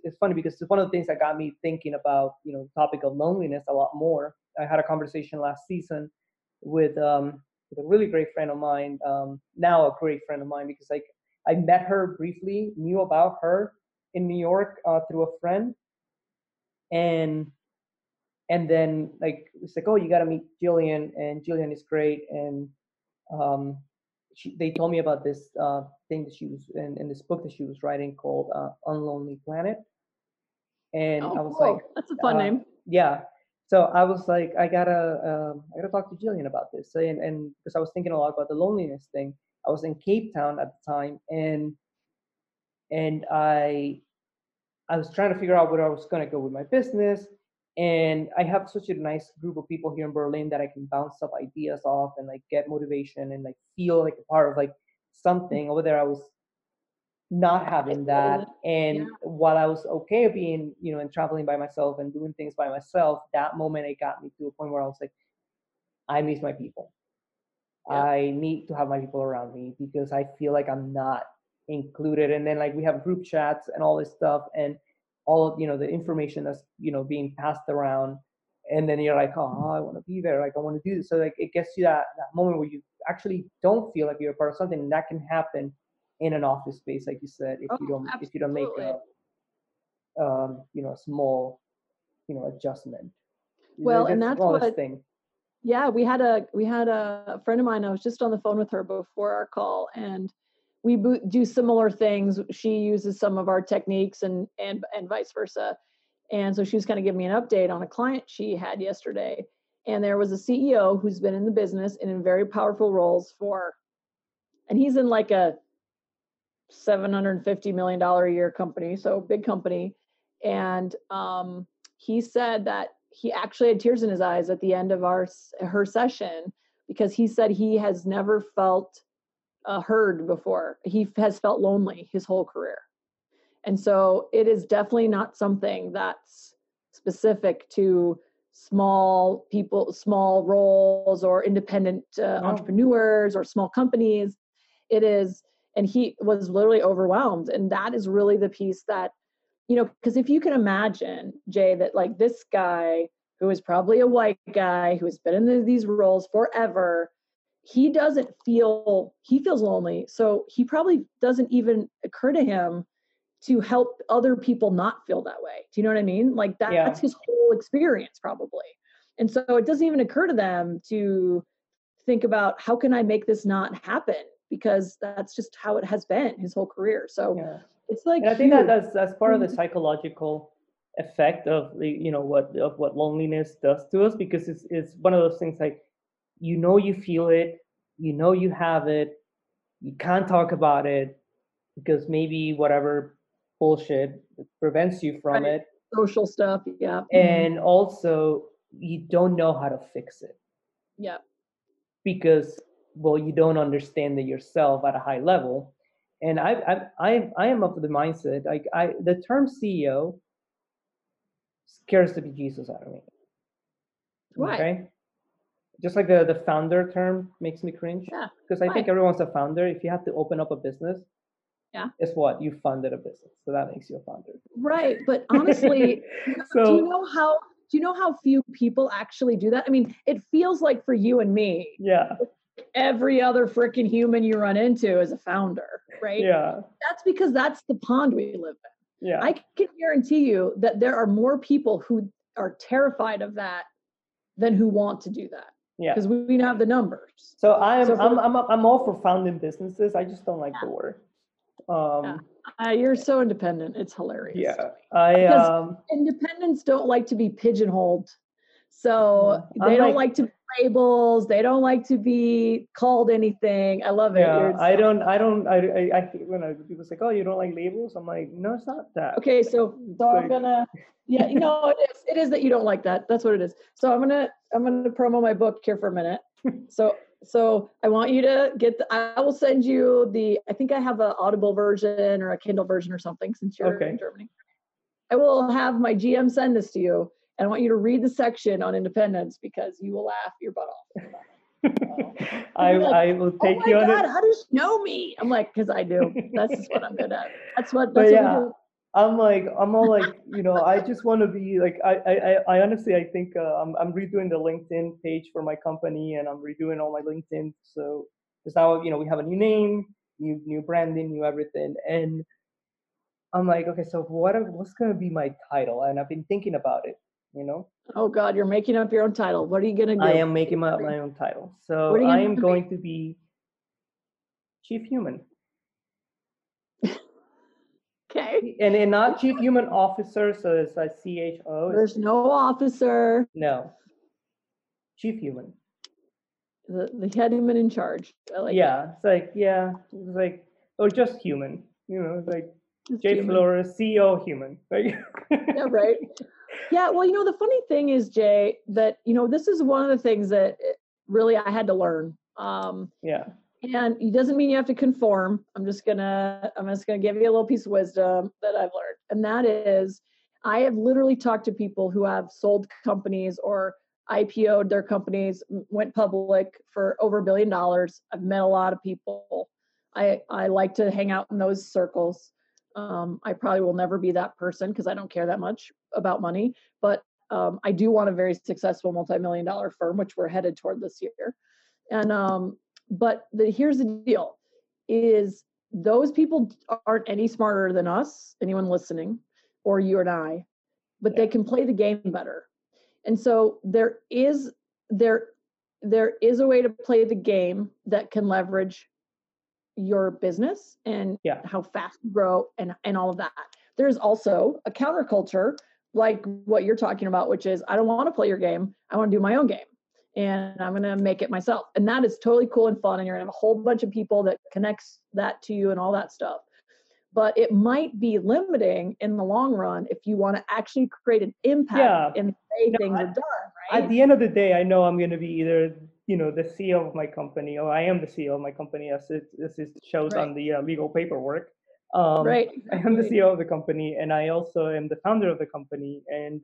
It's funny because it's one of the things that got me thinking about, you know, the topic of loneliness a lot more. I had a conversation last season with a really great friend of mine. Now a great friend of mine, because like I met her briefly, knew about her in New York through a friend, and then like it's like, oh, you got to meet Jillian, and Jillian is great. And they told me about this thing that she was in this book that she was writing called Unlonely Planet. And I was like, that's a fun name. Yeah. So I was like, I gotta talk to Jillian about this. So, and because I was thinking a lot about the loneliness thing. I was in Cape Town at the time, and I was trying to figure out where I was gonna go with my business. And I have such a nice group of people here in Berlin that I can bounce up ideas off and like get motivation and like feel like a part of like something. Over there, I was not having that. And while I was okay being, you know, and traveling by myself and doing things by myself, that moment it got me to a point where I was like, I miss my people. Yeah. I need to have my people around me because I feel like I'm not included. And then like we have group chats and all this stuff, and all of, you know, the information that's, you know, being passed around, and then you're like, oh, I want to be there. Like, I want to do this. So like, it gets you that moment where you actually don't feel like you're a part of something, and that can happen in an office space, like you said, if you don't make a, you know, a small, you know, adjustment. Well, and that's what, thing. Yeah, we had a friend of mine. I was just on the phone with her before our call, and we do similar things. She uses some of our techniques and vice versa. And so she was kind of giving me an update on a client she had yesterday. And there was a CEO who's been in the business and in very powerful roles and he's in like a $750 million a year company. So big company. And he said that he actually had tears in his eyes at the end of her session, because he said he has never felt heard before. He has felt lonely his whole career. And so it is definitely not something that's specific to small people, small roles, or independent entrepreneurs or small companies. It is, and he was literally overwhelmed. And that is really the piece that, you know, because if you can imagine, Jay, that like this guy who is probably a white guy who has been in these roles forever, he doesn't feel, he feels lonely. So he probably doesn't even occur to him to help other people not feel that way. Do you know what I mean? Like that's his whole experience probably. And so it doesn't even occur to them to think about, how can I make this not happen? Because that's just how it has been his whole career. So it's like, and I think that's part of the psychological effect of the, you know, what loneliness does to us, because it's one of those things like, you know, you feel it, you know, you have it, you can't talk about it because maybe whatever bullshit prevents you from it. Social stuff. Yeah. And also you don't know how to fix it. Yeah. Because, well, you don't understand it yourself at a high level. And I am of the mindset, like the term CEO scares the bejesus out of me. Why? Okay? Just like the founder term makes me cringe, because I think everyone's a founder. If you have to open up a business, guess what? You funded a business, so that makes you a founder, right? But honestly, so, do you know how few people actually do that? I mean, it feels like for you and me, every other freaking human you run into is a founder, right? Yeah, that's because that's the pond we live in. Yeah. I can guarantee you that there are more people who are terrified of that than who want to do that. Yeah. Because we don't have the numbers. So I'm all for founding businesses. I just don't like the word. You're so independent. It's hilarious. Yeah. Independents don't like to be pigeonholed. So they don't like to be labels. They don't like to be called anything. I love it. Yeah, I think when people say, oh, you don't like labels? I'm like, no, it's not that. Okay. So I'm going to, it is that you don't like that. That's what it is. So I'm going to promo my book here for a minute. So I want you to get I will send you I think I have an Audible version or a Kindle version or something since you're in Germany. I will have my GM send this to you. And I want you to read the section on independence because you will laugh your butt off. I will take you on it. Oh my God, how does she know me? I'm like, because I do. That's just what I'm good at. That's what we do. I just want to be like, I honestly, I think I'm redoing the LinkedIn page for my company and I'm redoing all my LinkedIn. So because now, we have a new name, new branding, new everything. And I'm like, okay, so what's going to be my title? And I've been thinking about it, Oh God, you're making up your own title. What are you going to do? I am making up my own title. So I am going to be Chief Human. Okay. And not Chief Human Officer, so it's like CHO. There's no officer. No. Chief Human. The head human in charge. That. Or just human. Just Jay human. Flores, CEO Human. Right? Yeah, right. Yeah, well, the funny thing is, Jay, that, this is one of the things that really I had to learn. Yeah. And it doesn't mean you have to conform. I'm just gonna give you a little piece of wisdom that I've learned. And that is, I have literally talked to people who have sold companies or IPO'd their companies, went public for over $1 billion. I've met a lot of people. I like to hang out in those circles. I probably will never be that person because I don't care that much about money. But I do want a very successful multi-million-dollar firm, which we're headed toward this year. And But here's the deal, is those people aren't any smarter than us, anyone listening, or you and I, but they can play the game better. And so there is a way to play the game that can leverage your business and how fast you grow and all of that. There's also a counterculture like what you're talking about, which is I don't want to play your game. I want to do my own game. And I'm going to make it myself. And that is totally cool and fun. And you're going to have a whole bunch of people that connects that to you and all that stuff. But it might be limiting in the long run if you want to actually create an impact in the way things are done, right? At the end of the day, I know I'm going to be either, the CEO of my company, or I am the CEO of my company, as it shows on the legal paperwork. Exactly. I am the CEO of the company, and I also am the founder of the company. And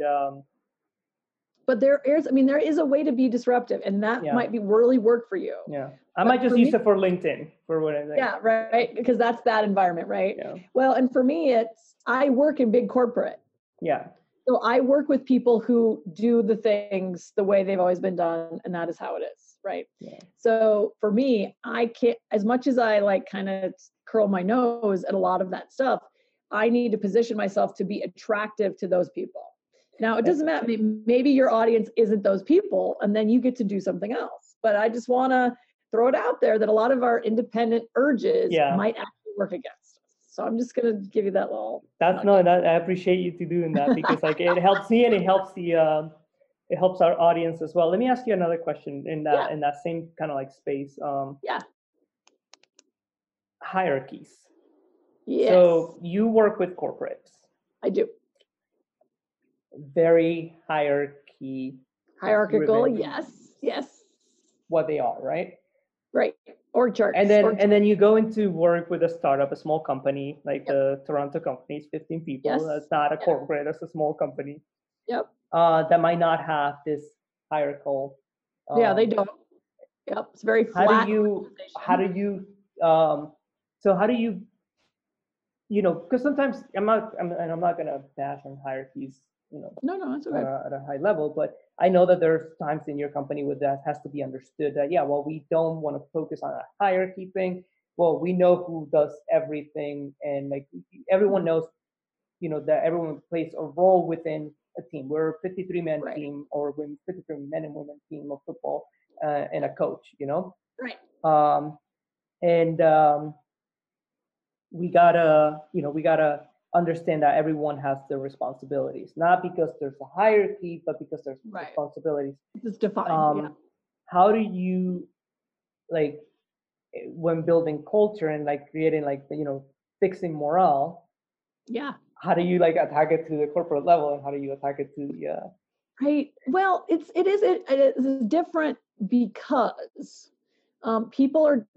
but there is a way to be disruptive, and that might be really work for you. Yeah. I might use it for LinkedIn for what I think. Yeah, right. Because that's that environment, right? Yeah. Well, and for me, I work in big corporate. Yeah. So I work with people who do the things the way they've always been done, and that is how it is, right? Yeah. So for me, I can't, as much as I like kind of curl my nose at a lot of that stuff, I need to position myself to be attractive to those people. Now, it doesn't matter. Maybe your audience isn't those people, and then you get to do something else. But I just want to throw it out there that a lot of our independent urges might actually work against us. So I'm just going to give you that little. I appreciate you doing that because it helps me and it helps our audience as well. Let me ask you another question in that same kind of space. Hierarchies. Yes. So you work with corporates. I do. Very hierarchical, yes. What they are, right, or charts, and then you go into work with a startup, a small company like the Toronto companies, 15 people. Yes. That's not a corporate; that's a small company. Yep. That might not have this hierarchical. They don't. Yep, it's very flat. Because sometimes I'm not gonna bash on hierarchies. No, that's okay. At a high level, but I know that there's times in your company where that has to be understood that, we don't want to focus on a hierarchy thing. Well, we know who does everything and everyone knows you know, that everyone plays a role within a team. We're a 53-man right. team, or 53 men and women team of football, and a coach, you know? Right. We gotta, you know, we gotta understand that everyone has their responsibilities, not because there's a hierarchy, but because there's right. responsibilities. It's defined. Yeah. How do you, like, when building culture and like creating, like, you know, fixing morale? Yeah. How do you like attack it to the corporate level, and how do you attack it to the? Right. Well, it is different because people are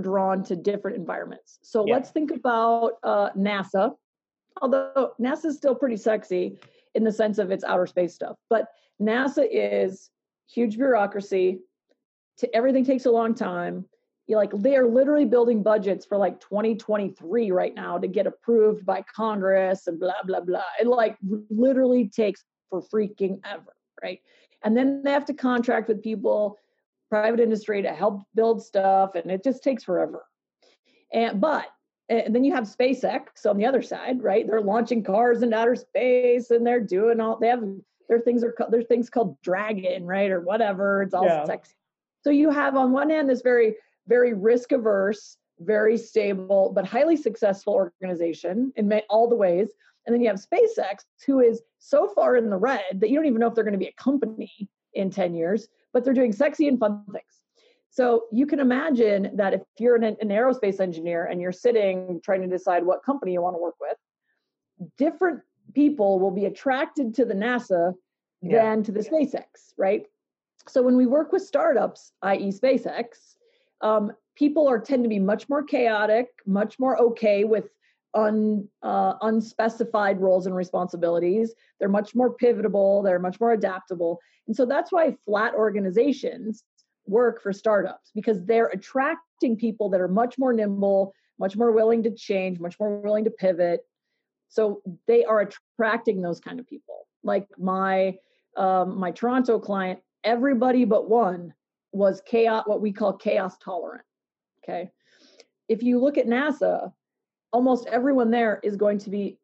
drawn to different environments. So yeah. let's think about NASA, although NASA is still pretty sexy in the sense of its outer space stuff. But NASA is huge bureaucracy. Everything takes a long time. You're like, they are literally building budgets for like 2023 right now to get approved by Congress and blah, blah, blah. It like literally takes for freaking ever, right? And then they have to contract with people, private industry, to help build stuff, and it just takes forever. And then you have SpaceX on the other side, right? They're launching cars into outer space, and they're doing all they have. Their things called Dragon, right, or whatever. It's all yeah. sexy. So you have on one hand this very, very risk averse, very stable, but highly successful organization in all the ways, and then you have SpaceX, who is so far in the red that you don't even know if they're going to be a company in 10 years. But they're doing sexy and fun things. So you can imagine that if you're an aerospace engineer and you're sitting trying to decide what company you want to work with, different people will be attracted to the NASA yeah. than to the yeah. SpaceX, right? So when we work with startups, i.e. SpaceX, people tend to be much more chaotic, much more okay with unspecified roles and responsibilities. They're much more pivotable. They're much more adaptable. And so that's why flat organizations work for startups, because they're attracting people that are much more nimble, much more willing to change, much more willing to pivot. So they are attracting those kind of people. Like my Toronto client, everybody but one was chaos, what we call chaos tolerant. Okay. If you look at NASA, almost everyone there is going to be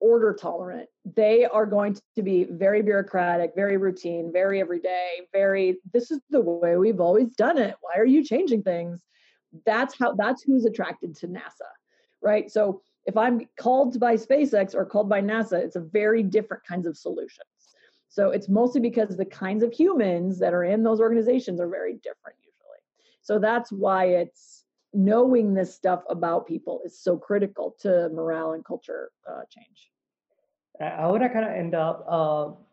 order tolerant. They are going to be very bureaucratic, very routine, very everyday, very, this is the way we've always done it. Why are you changing things? That's who's attracted to NASA, right? So if I'm called by SpaceX or called by NASA, it's a very different kinds of solutions. So it's mostly because the kinds of humans that are in those organizations are very different usually. So that's why it's, knowing this stuff about people is so critical to morale and culture change. I would kind of end up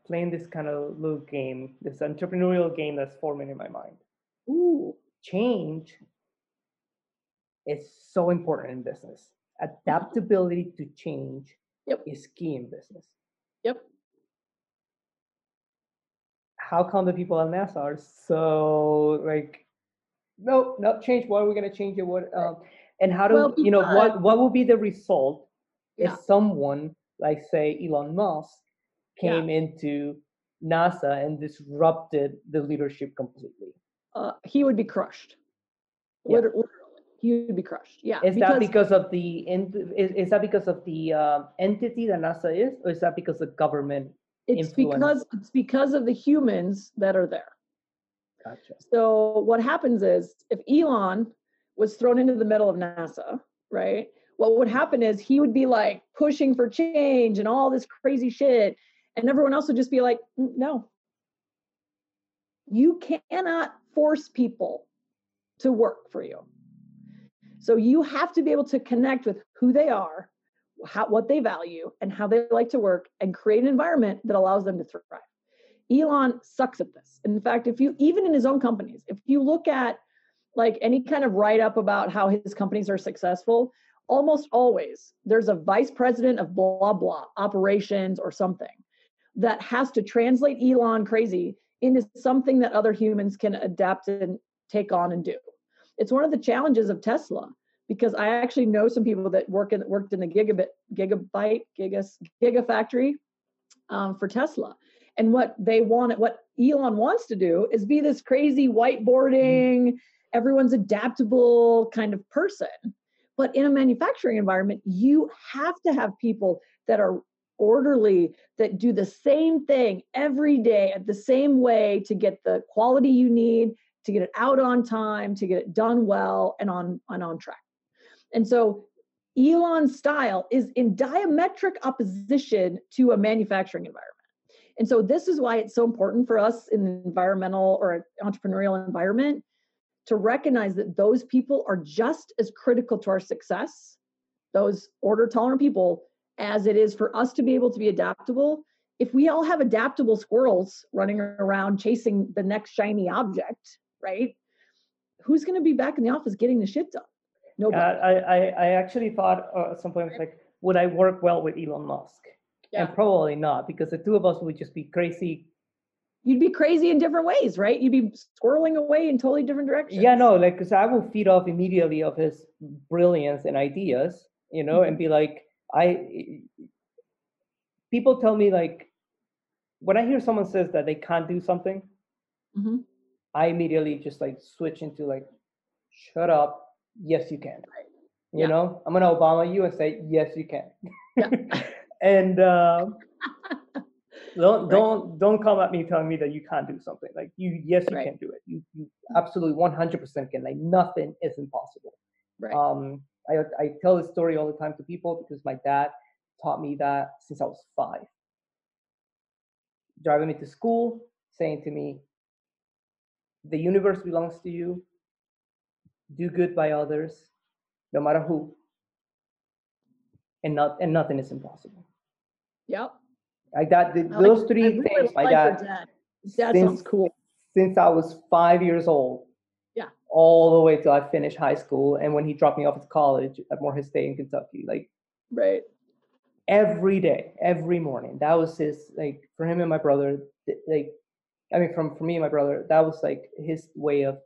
playing this kind of little game, this entrepreneurial game that's forming in my mind. Ooh, change is so important in business. Adaptability to change yep. is key in business. Yep. How come the people at NASA are so like, No, change. Why are we going to change it? What, and how do, well, because, you know, what would be the result yeah. if someone like, say, Elon Musk came yeah. into NASA and disrupted the leadership completely? He would be crushed. Yeah. Literally, he would be crushed. Yeah. Is that because of the entity that NASA is, or is that because of government influence? It's because of the humans that are there. Gotcha. So what happens is, if Elon was thrown into the middle of NASA, right, what would happen is he would be like pushing for change and all this crazy shit. And everyone else would just be like, no, you cannot force people to work for you. So you have to be able to connect with who they are, what they value, and how they like to work, and create an environment that allows them to thrive. Elon sucks at this. In fact, even in his own companies, if you look at like any kind of write-up about how his companies are successful, almost always there's a vice president of blah, blah, operations or something that has to translate Elon crazy into something that other humans can adapt and take on and do. It's one of the challenges of Tesla, because I actually know some people that worked in the gigafactory for Tesla. And what Elon wants to do is be this crazy whiteboarding, everyone's adaptable kind of person. But in a manufacturing environment, you have to have people that are orderly, that do the same thing every day at the same way to get the quality you need, to get it out on time, to get it done well and on track. And so Elon's style is in diametric opposition to a manufacturing environment. And so this is why it's so important for us in the environmental or entrepreneurial environment to recognize that those people are just as critical to our success, those order-tolerant people, as it is for us to be able to be adaptable. If we all have adaptable squirrels running around chasing the next shiny object, right? Who's going to be back in the office getting the shit done? Nobody. I actually thought at some point, like, would I work well with Elon Musk? Yeah. And probably not, because the two of us would just be crazy. You'd be crazy in different ways, right? You'd be squirreling away in totally different directions. Yeah, no, like, because I will feed off immediately of his brilliance and ideas, you know, and be like, people tell me, like, when I hear someone says that they can't do something, mm-hmm. I immediately just like switch into like, shut up. Yes, you can. Right. You know, I'm going to Obama you and say, yes, you can. Yeah. And don't come at me telling me that you can't do something. Like, you can do it. You absolutely 100% can. Like, nothing is impossible. Right. I tell this story all the time to people because my dad taught me that since I was 5. Driving me to school, saying to me, the universe belongs to you. Do good by others, no matter who. And nothing is impossible. Yep. Like that, those three things, my dad. That sounds cool. Since I was 5 years old. Yeah. All the way till I finished high school, and when he dropped me off at college at Morehead State in Kentucky, like. Right. Every day, every morning, that was his, like, for him and my brother, like, I mean, for me and my brother, that was like his way of,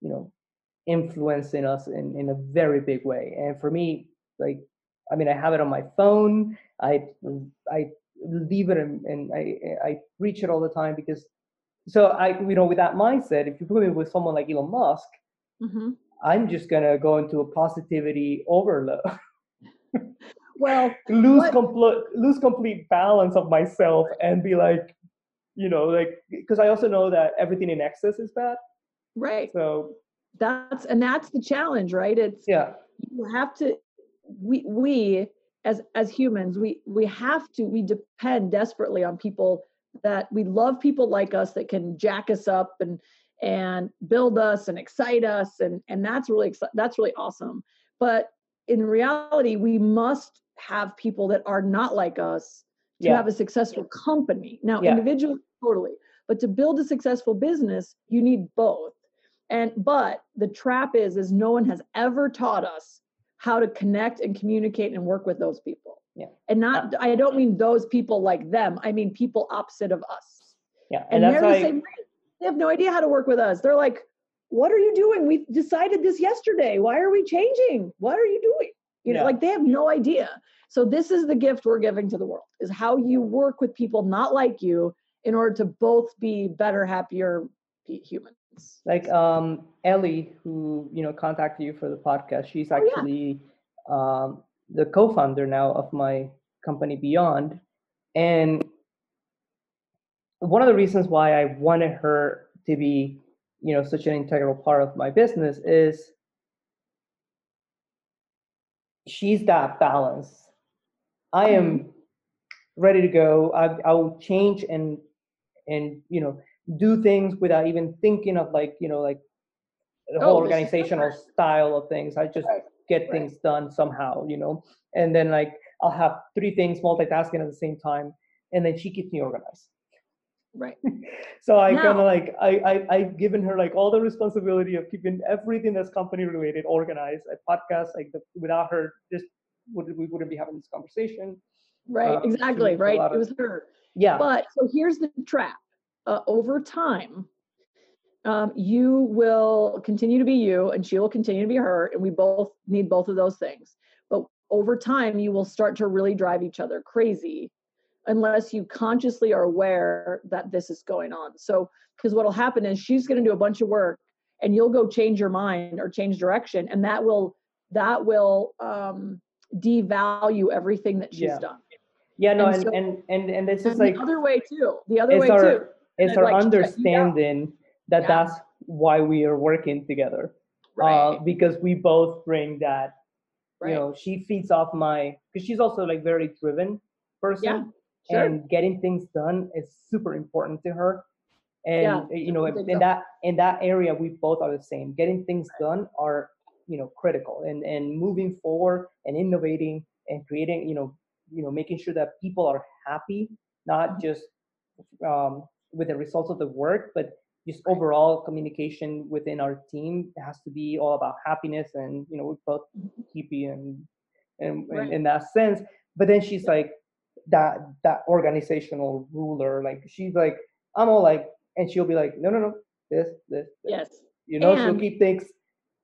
you know, influencing us in a very big way. And for me, like, I mean, I have it on my phone. I leave it and I reach it all the time because, so I, you know, with that mindset, if you put me with someone like Elon Musk, mm-hmm. I'm just going to go into a positivity overload. Well, lose complete balance of myself and be like, you know, like, because I also know that everything in excess is bad. Right. So that's the challenge, right? It's, yeah, you have to, we as humans, we depend desperately on people that we love, people like us that can jack us up and build us and excite us. And that's really awesome. But in reality, we must have people that are not like us to have a successful company. Now, individually, totally. But to build a successful business, you need both. But the trap is no one has ever taught us how to connect and communicate and work with those people. Yeah. And not, I don't mean those people like them. I mean, people opposite of us. Yeah. And that's they're the same way. They have no idea how to work with us. They're like, what are you doing? We decided this yesterday. Why are we changing? What are you doing? You know, like, they have no idea. So this is the gift we're giving to the world, is how you work with people not like you in order to both be better, happier humans. Like Ellie, who, you know, contacted you for the podcast, she's actually the co-founder now of my company Beyond. And one of the reasons why I wanted her to be, you know, such an integral part of my business is she's that balance. I am ready to go. I will change and, you know, do things without even thinking of, like, you know, like the whole organizational style of things. I just get things done somehow, you know, and then, like, I'll have three things multitasking at the same time. And then she keeps me organized. Right. So I kind of like, I've given her like all the responsibility of keeping everything that's company related organized. I podcast, like, without her, we wouldn't be having this conversation. Right. Exactly. Right. It was her. Yeah. But so here's the trap. Over time, you will continue to be you and she will continue to be her. And we both need both of those things. But over time, you will start to really drive each other crazy unless you consciously are aware that this is going on. So, because what will happen is she's going to do a bunch of work and you'll go change your mind or change direction. And that will that will devalue everything that she's done. Yeah, no, and so, and it's just, and like the other way too. The other way too. It's our understanding that that's why we are working together, right? Because we both bring that. Right. You know, she feeds off my, because she's also like very driven person, and getting things done is super important to her. And you know, in that area, we both are the same. Getting things done are, you know, critical, and moving forward and innovating and creating, you know, making sure that people are happy, not just with the results of the work, but just overall communication within our team. It has to be all about happiness, and you know, we're both hippie and in that sense. But then she's like that organizational ruler. Like she's like, I'm all like, and she'll be like, no, this. Yes. You know, she'll keep things.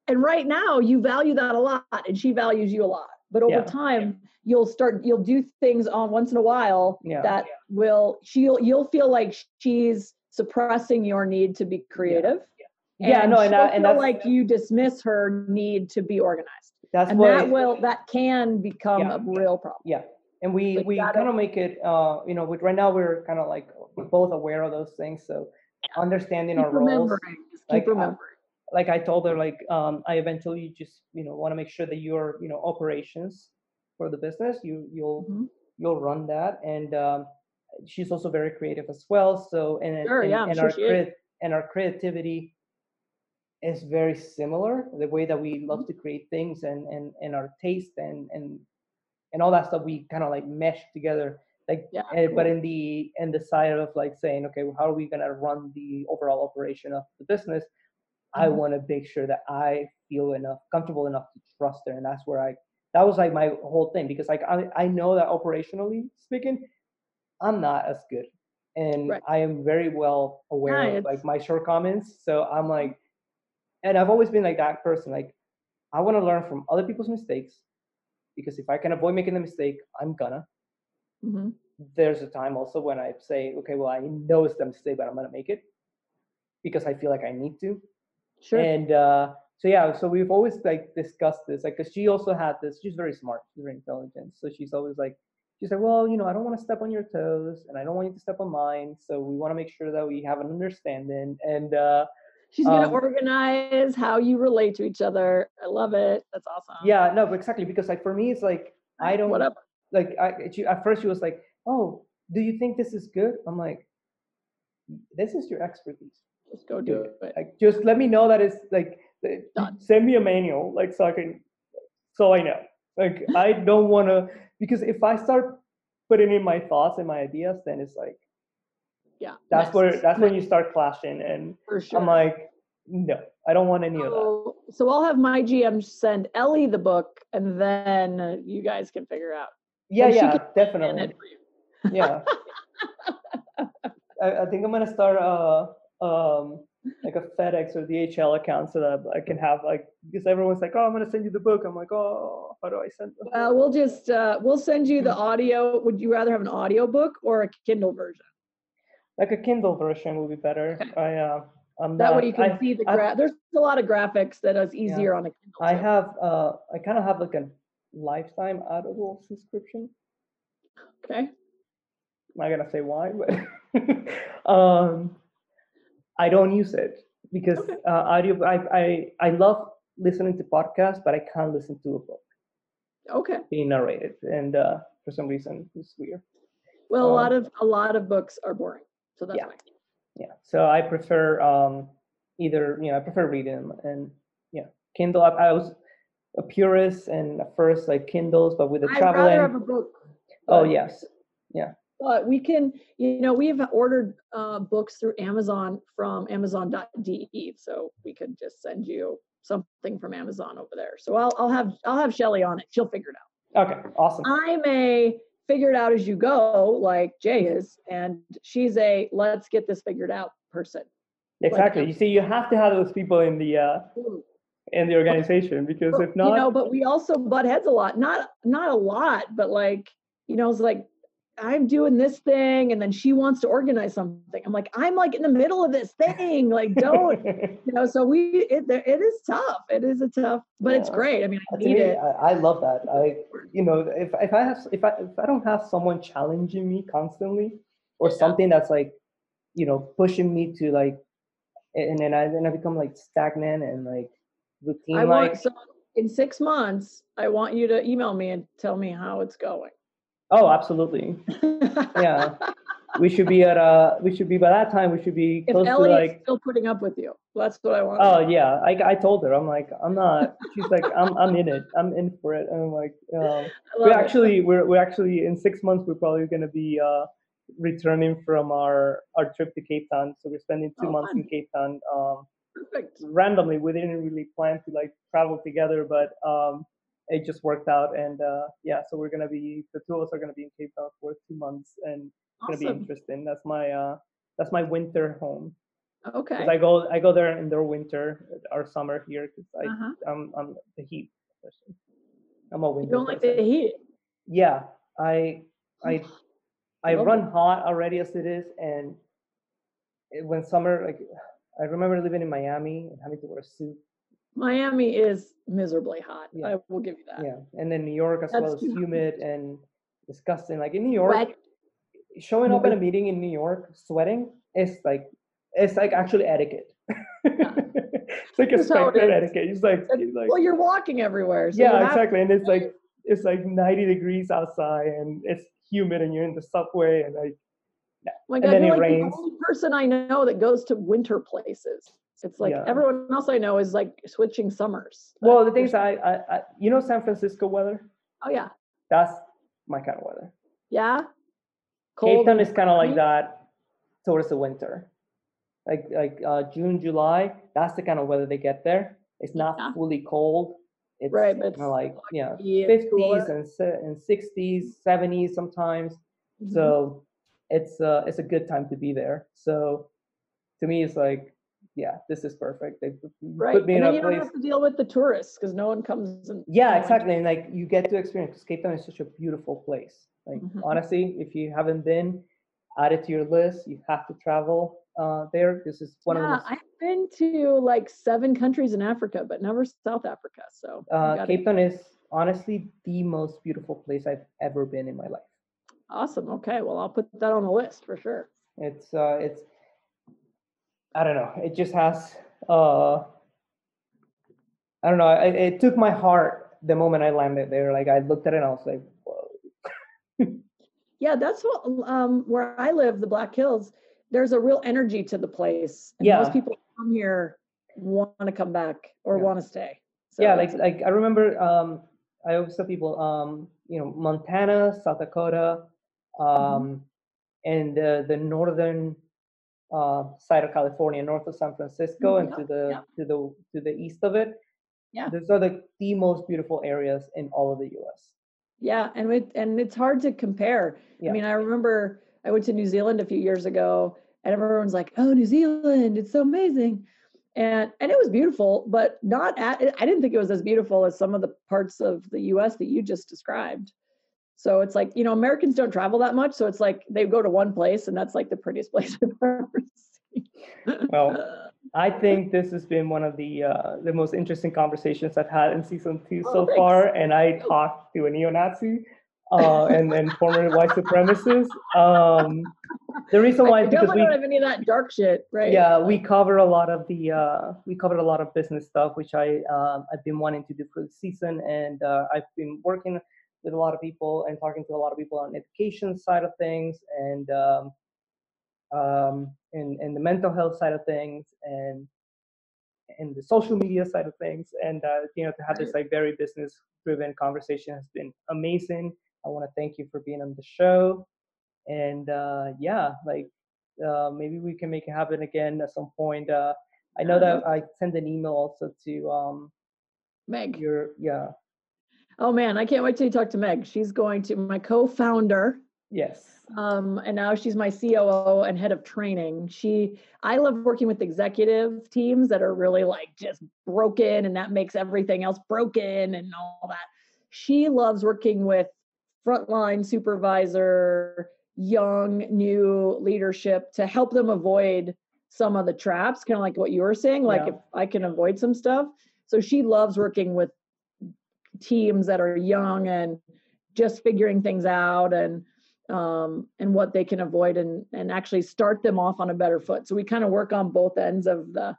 And right now you value that a lot, and she values you a lot. But over time, you'll do things on once in a while that will, you'll feel like she's suppressing your need to be creative. And like you dismiss her need to be organized. That can become a real problem. Yeah. And we kind of make it, you know, right now we're kind of like both aware of those things. So understanding our roles. Keep remembering. Like I told her, like, I eventually just, you know, want to make sure that your, you know, operations for the business, you'll run that. And she's also very creative as well. So, and our creativity is very similar, the way that we love to create things and our taste and all that stuff, we kind of like mesh together. Like, but in the side of like saying, okay, well, how are we going to run the overall operation of the business? I want to make sure that I feel comfortable enough to trust her. And that's where that was like my whole thing, because like, I know that operationally speaking, I'm not as good, and I am very well aware of like my shortcomings. So I'm like, and I've always been like that person. Like I want to learn from other people's mistakes, because if I can avoid making the mistake, I'm gonna. Mm-hmm. There's a time also when I say, okay, well, I know it's the mistake, but I'm gonna make it because I feel like I need to. Sure. And so we've always like discussed this, like, because she also had this, she's very smart, she's very intelligent. So she's always like, she's like, well, you know, I don't want to step on your toes and I don't want you to step on mine. So we want to make sure that we have an understanding. And she's going to organize how you relate to each other. I love it. That's awesome. Yeah, no, exactly. Because like, for me, it's like, I don't, whatever. Like, at first she was like, oh, do you think this is good? I'm like, this is your expertise. Just go do it. Like, just let me know that it's like, done. Send me a manual, like, so I know. Like, I don't want to, because if I start putting in my thoughts and my ideas, then it's like, that's when you start clashing. And I'm like, no, I don't want any of that. So I'll have my GM send Ellie the book, and then you guys can figure out. Yeah, definitely. Yeah. I think I'm going to start, like a FedEx or DHL account so that I can have like, because everyone's like, oh, I'm going to send you the book. I'm like, oh, how do I send them? We'll send you the audio. Would you rather have an audio book or a Kindle version? Like a Kindle version would be better. Okay. That way you can see the graph. There's a lot of graphics that is easier on a Kindle. I kind of have like a lifetime Audible subscription. Okay. I'm not going to say why, but, I don't use it because audio. I love listening to podcasts, but I can't listen to a book. Okay. Being narrated, and for some reason it's weird. Well, a lot of books are boring, so that's why. Yeah. So I prefer either, you know, I prefer reading them, and Kindle. I was a purist and at first like Kindles, but with the traveling. I'd rather have a book. Oh yes. Yeah. But we can, you know, we've ordered books through Amazon from Amazon.de, so we could just send you something from Amazon over there. So I'll have Shelly on it. She'll figure it out. Okay, awesome. I may figure it out as you go, like Jay is, and she's a let's get this figured out person. Exactly. Like, you see, you have to have those people in the organization, because if not, you know. But we also butt heads a lot. Not a lot, but like, you know, it's like. I'm doing this thing, and then she wants to organize something. I'm in the middle of this thing. Don't, so it is tough. It is a tough, but it's great. I need it. I love that. If I don't have someone challenging me constantly or something that's pushing me to and then I become stagnant and routine. So in 6 months, I want you to email me and tell me how it's going. Oh, absolutely. Yeah. By that time, we should be close to Ellie's still putting up with you. That's what I want. Oh yeah. I told her, I'm not, she's I'm in it. I'm in for it. And we're actually in 6 months, we're probably going to be returning from our trip to Cape Town. So we're spending 2 months in Cape Town. Perfect. Randomly. We didn't really plan to travel together, but, it just worked out, and so the two of us are gonna be in Cape Town for 2 months, and it's gonna be interesting. That's my that's my winter home. Okay. 'Cause I go there in their winter, our summer here, because I'm the heat person. I'm a winter. You don't person. Like the heat. Yeah, I run hot already as it is, and when summer, I remember living in Miami and having to wear a suit. Miami is miserably hot. Yeah. I will give you that. Yeah, and then New York as well is humid and disgusting. In New York, showing up at a meeting in New York sweating is it's actually etiquette. Yeah. It's a etiquette. It's you're walking everywhere. So exactly. And it's 90 degrees outside, and it's humid, and you're in the subway, and it rains. The only person I know that goes to winter places. It's everyone else I know is switching summers. Well, the thing is, I San Francisco weather? Oh, yeah. That's my kind of weather. Yeah? Cold. Cape Town is kind of like that towards the winter. June, July, that's the kind of weather they get there. It's not fully cold. It's kind of 50s and 60s, 70s sometimes. Mm-hmm. So it's a good time to be there. So to me, it's this is perfect. They put me in a place. Don't have to deal with the tourists because no one comes. Exactly. And you get to experience. Cape Town is such a beautiful place. Honestly, if you haven't been, add it to your list. You have to travel there. This is one of those. I've been to 7 countries in Africa, but never South Africa. So Cape Town is honestly the most beautiful place I've ever been in my life. Awesome. Okay. Well, I'll put that on the list for sure. It's I don't know. It just has, I don't know. It took my heart the moment I landed there. I looked at it and I was whoa. Yeah, that's what, where I live, the Black Hills, there's a real energy to the place. And most people who come here want to come back or want to stay. So I remember, I always tell people, Montana, South Dakota, and the northern side of California, north of San Francisco, and to the east of it. Yeah, those are the most beautiful areas in all of the U.S. Yeah, and it's hard to compare. Yeah. I mean, I remember I went to New Zealand a few years ago, and everyone's like, "Oh, New Zealand, it's so amazing," and it was beautiful, but I didn't think it was as beautiful as some of the parts of the U.S. that you just described. So it's Americans don't travel that much. So it's they go to one place and that's the prettiest place I've ever seen. Well, I think this has been one of the most interesting conversations I've had in season 2 far. And I talked to a neo-Nazi and then former white supremacist. The reason why is because we don't have any of that dark shit, right? Yeah, we cover a lot of business stuff, which I've been wanting to do for the season, and I've been working with a lot of people and talking to a lot of people on education side of things and the mental health side of things and the social media side of things. And, to have this very business driven conversation has been amazing. I want to thank you for being on the show. And maybe we can make it happen again at some point. I know that I sent an email also to Meg. Oh man, I can't wait till you talk to Meg. She's my co-founder. Yes. And now she's my COO and head of training. I love working with executive teams that are really just broken, and that makes everything else broken and all that. She loves working with frontline supervisor, young, new leadership to help them avoid some of the traps, kind of like what you were saying, like if I can avoid some stuff. So she loves working with teams that are young and just figuring things out and what they can avoid and actually start them off on a better foot. So we kind of work on both ends of the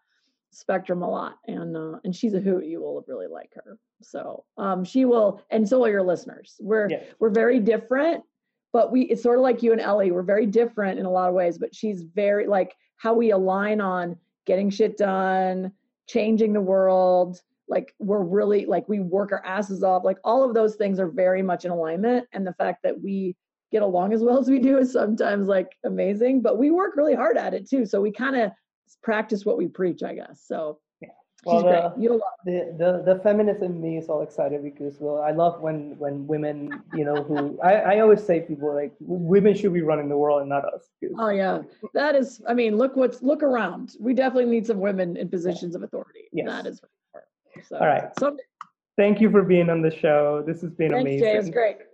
spectrum a lot. And she's a hoot. You will really like her. So she will, and so will your listeners. We're very different, but it's sort of like you and Ellie. We're very different in a lot of ways, but she's very like how we align on getting shit done, changing the world. Like we're really like we work our asses off. Like all of those things are very much in alignment. And the fact that we get along as well as we do is sometimes like amazing, but we work really hard at it too. So we kind of practice what we preach, I guess. So well, she's great. You'll love it. The feminist in me is all excited because I love when women, you know, who I always say people like women should be running the world and not us. Oh yeah. That is, I mean, look around. We definitely need some women in positions of authority. Yes. That is. So, all right. Thank you for being on the show. This has been amazing. Thanks, Jay. It was great.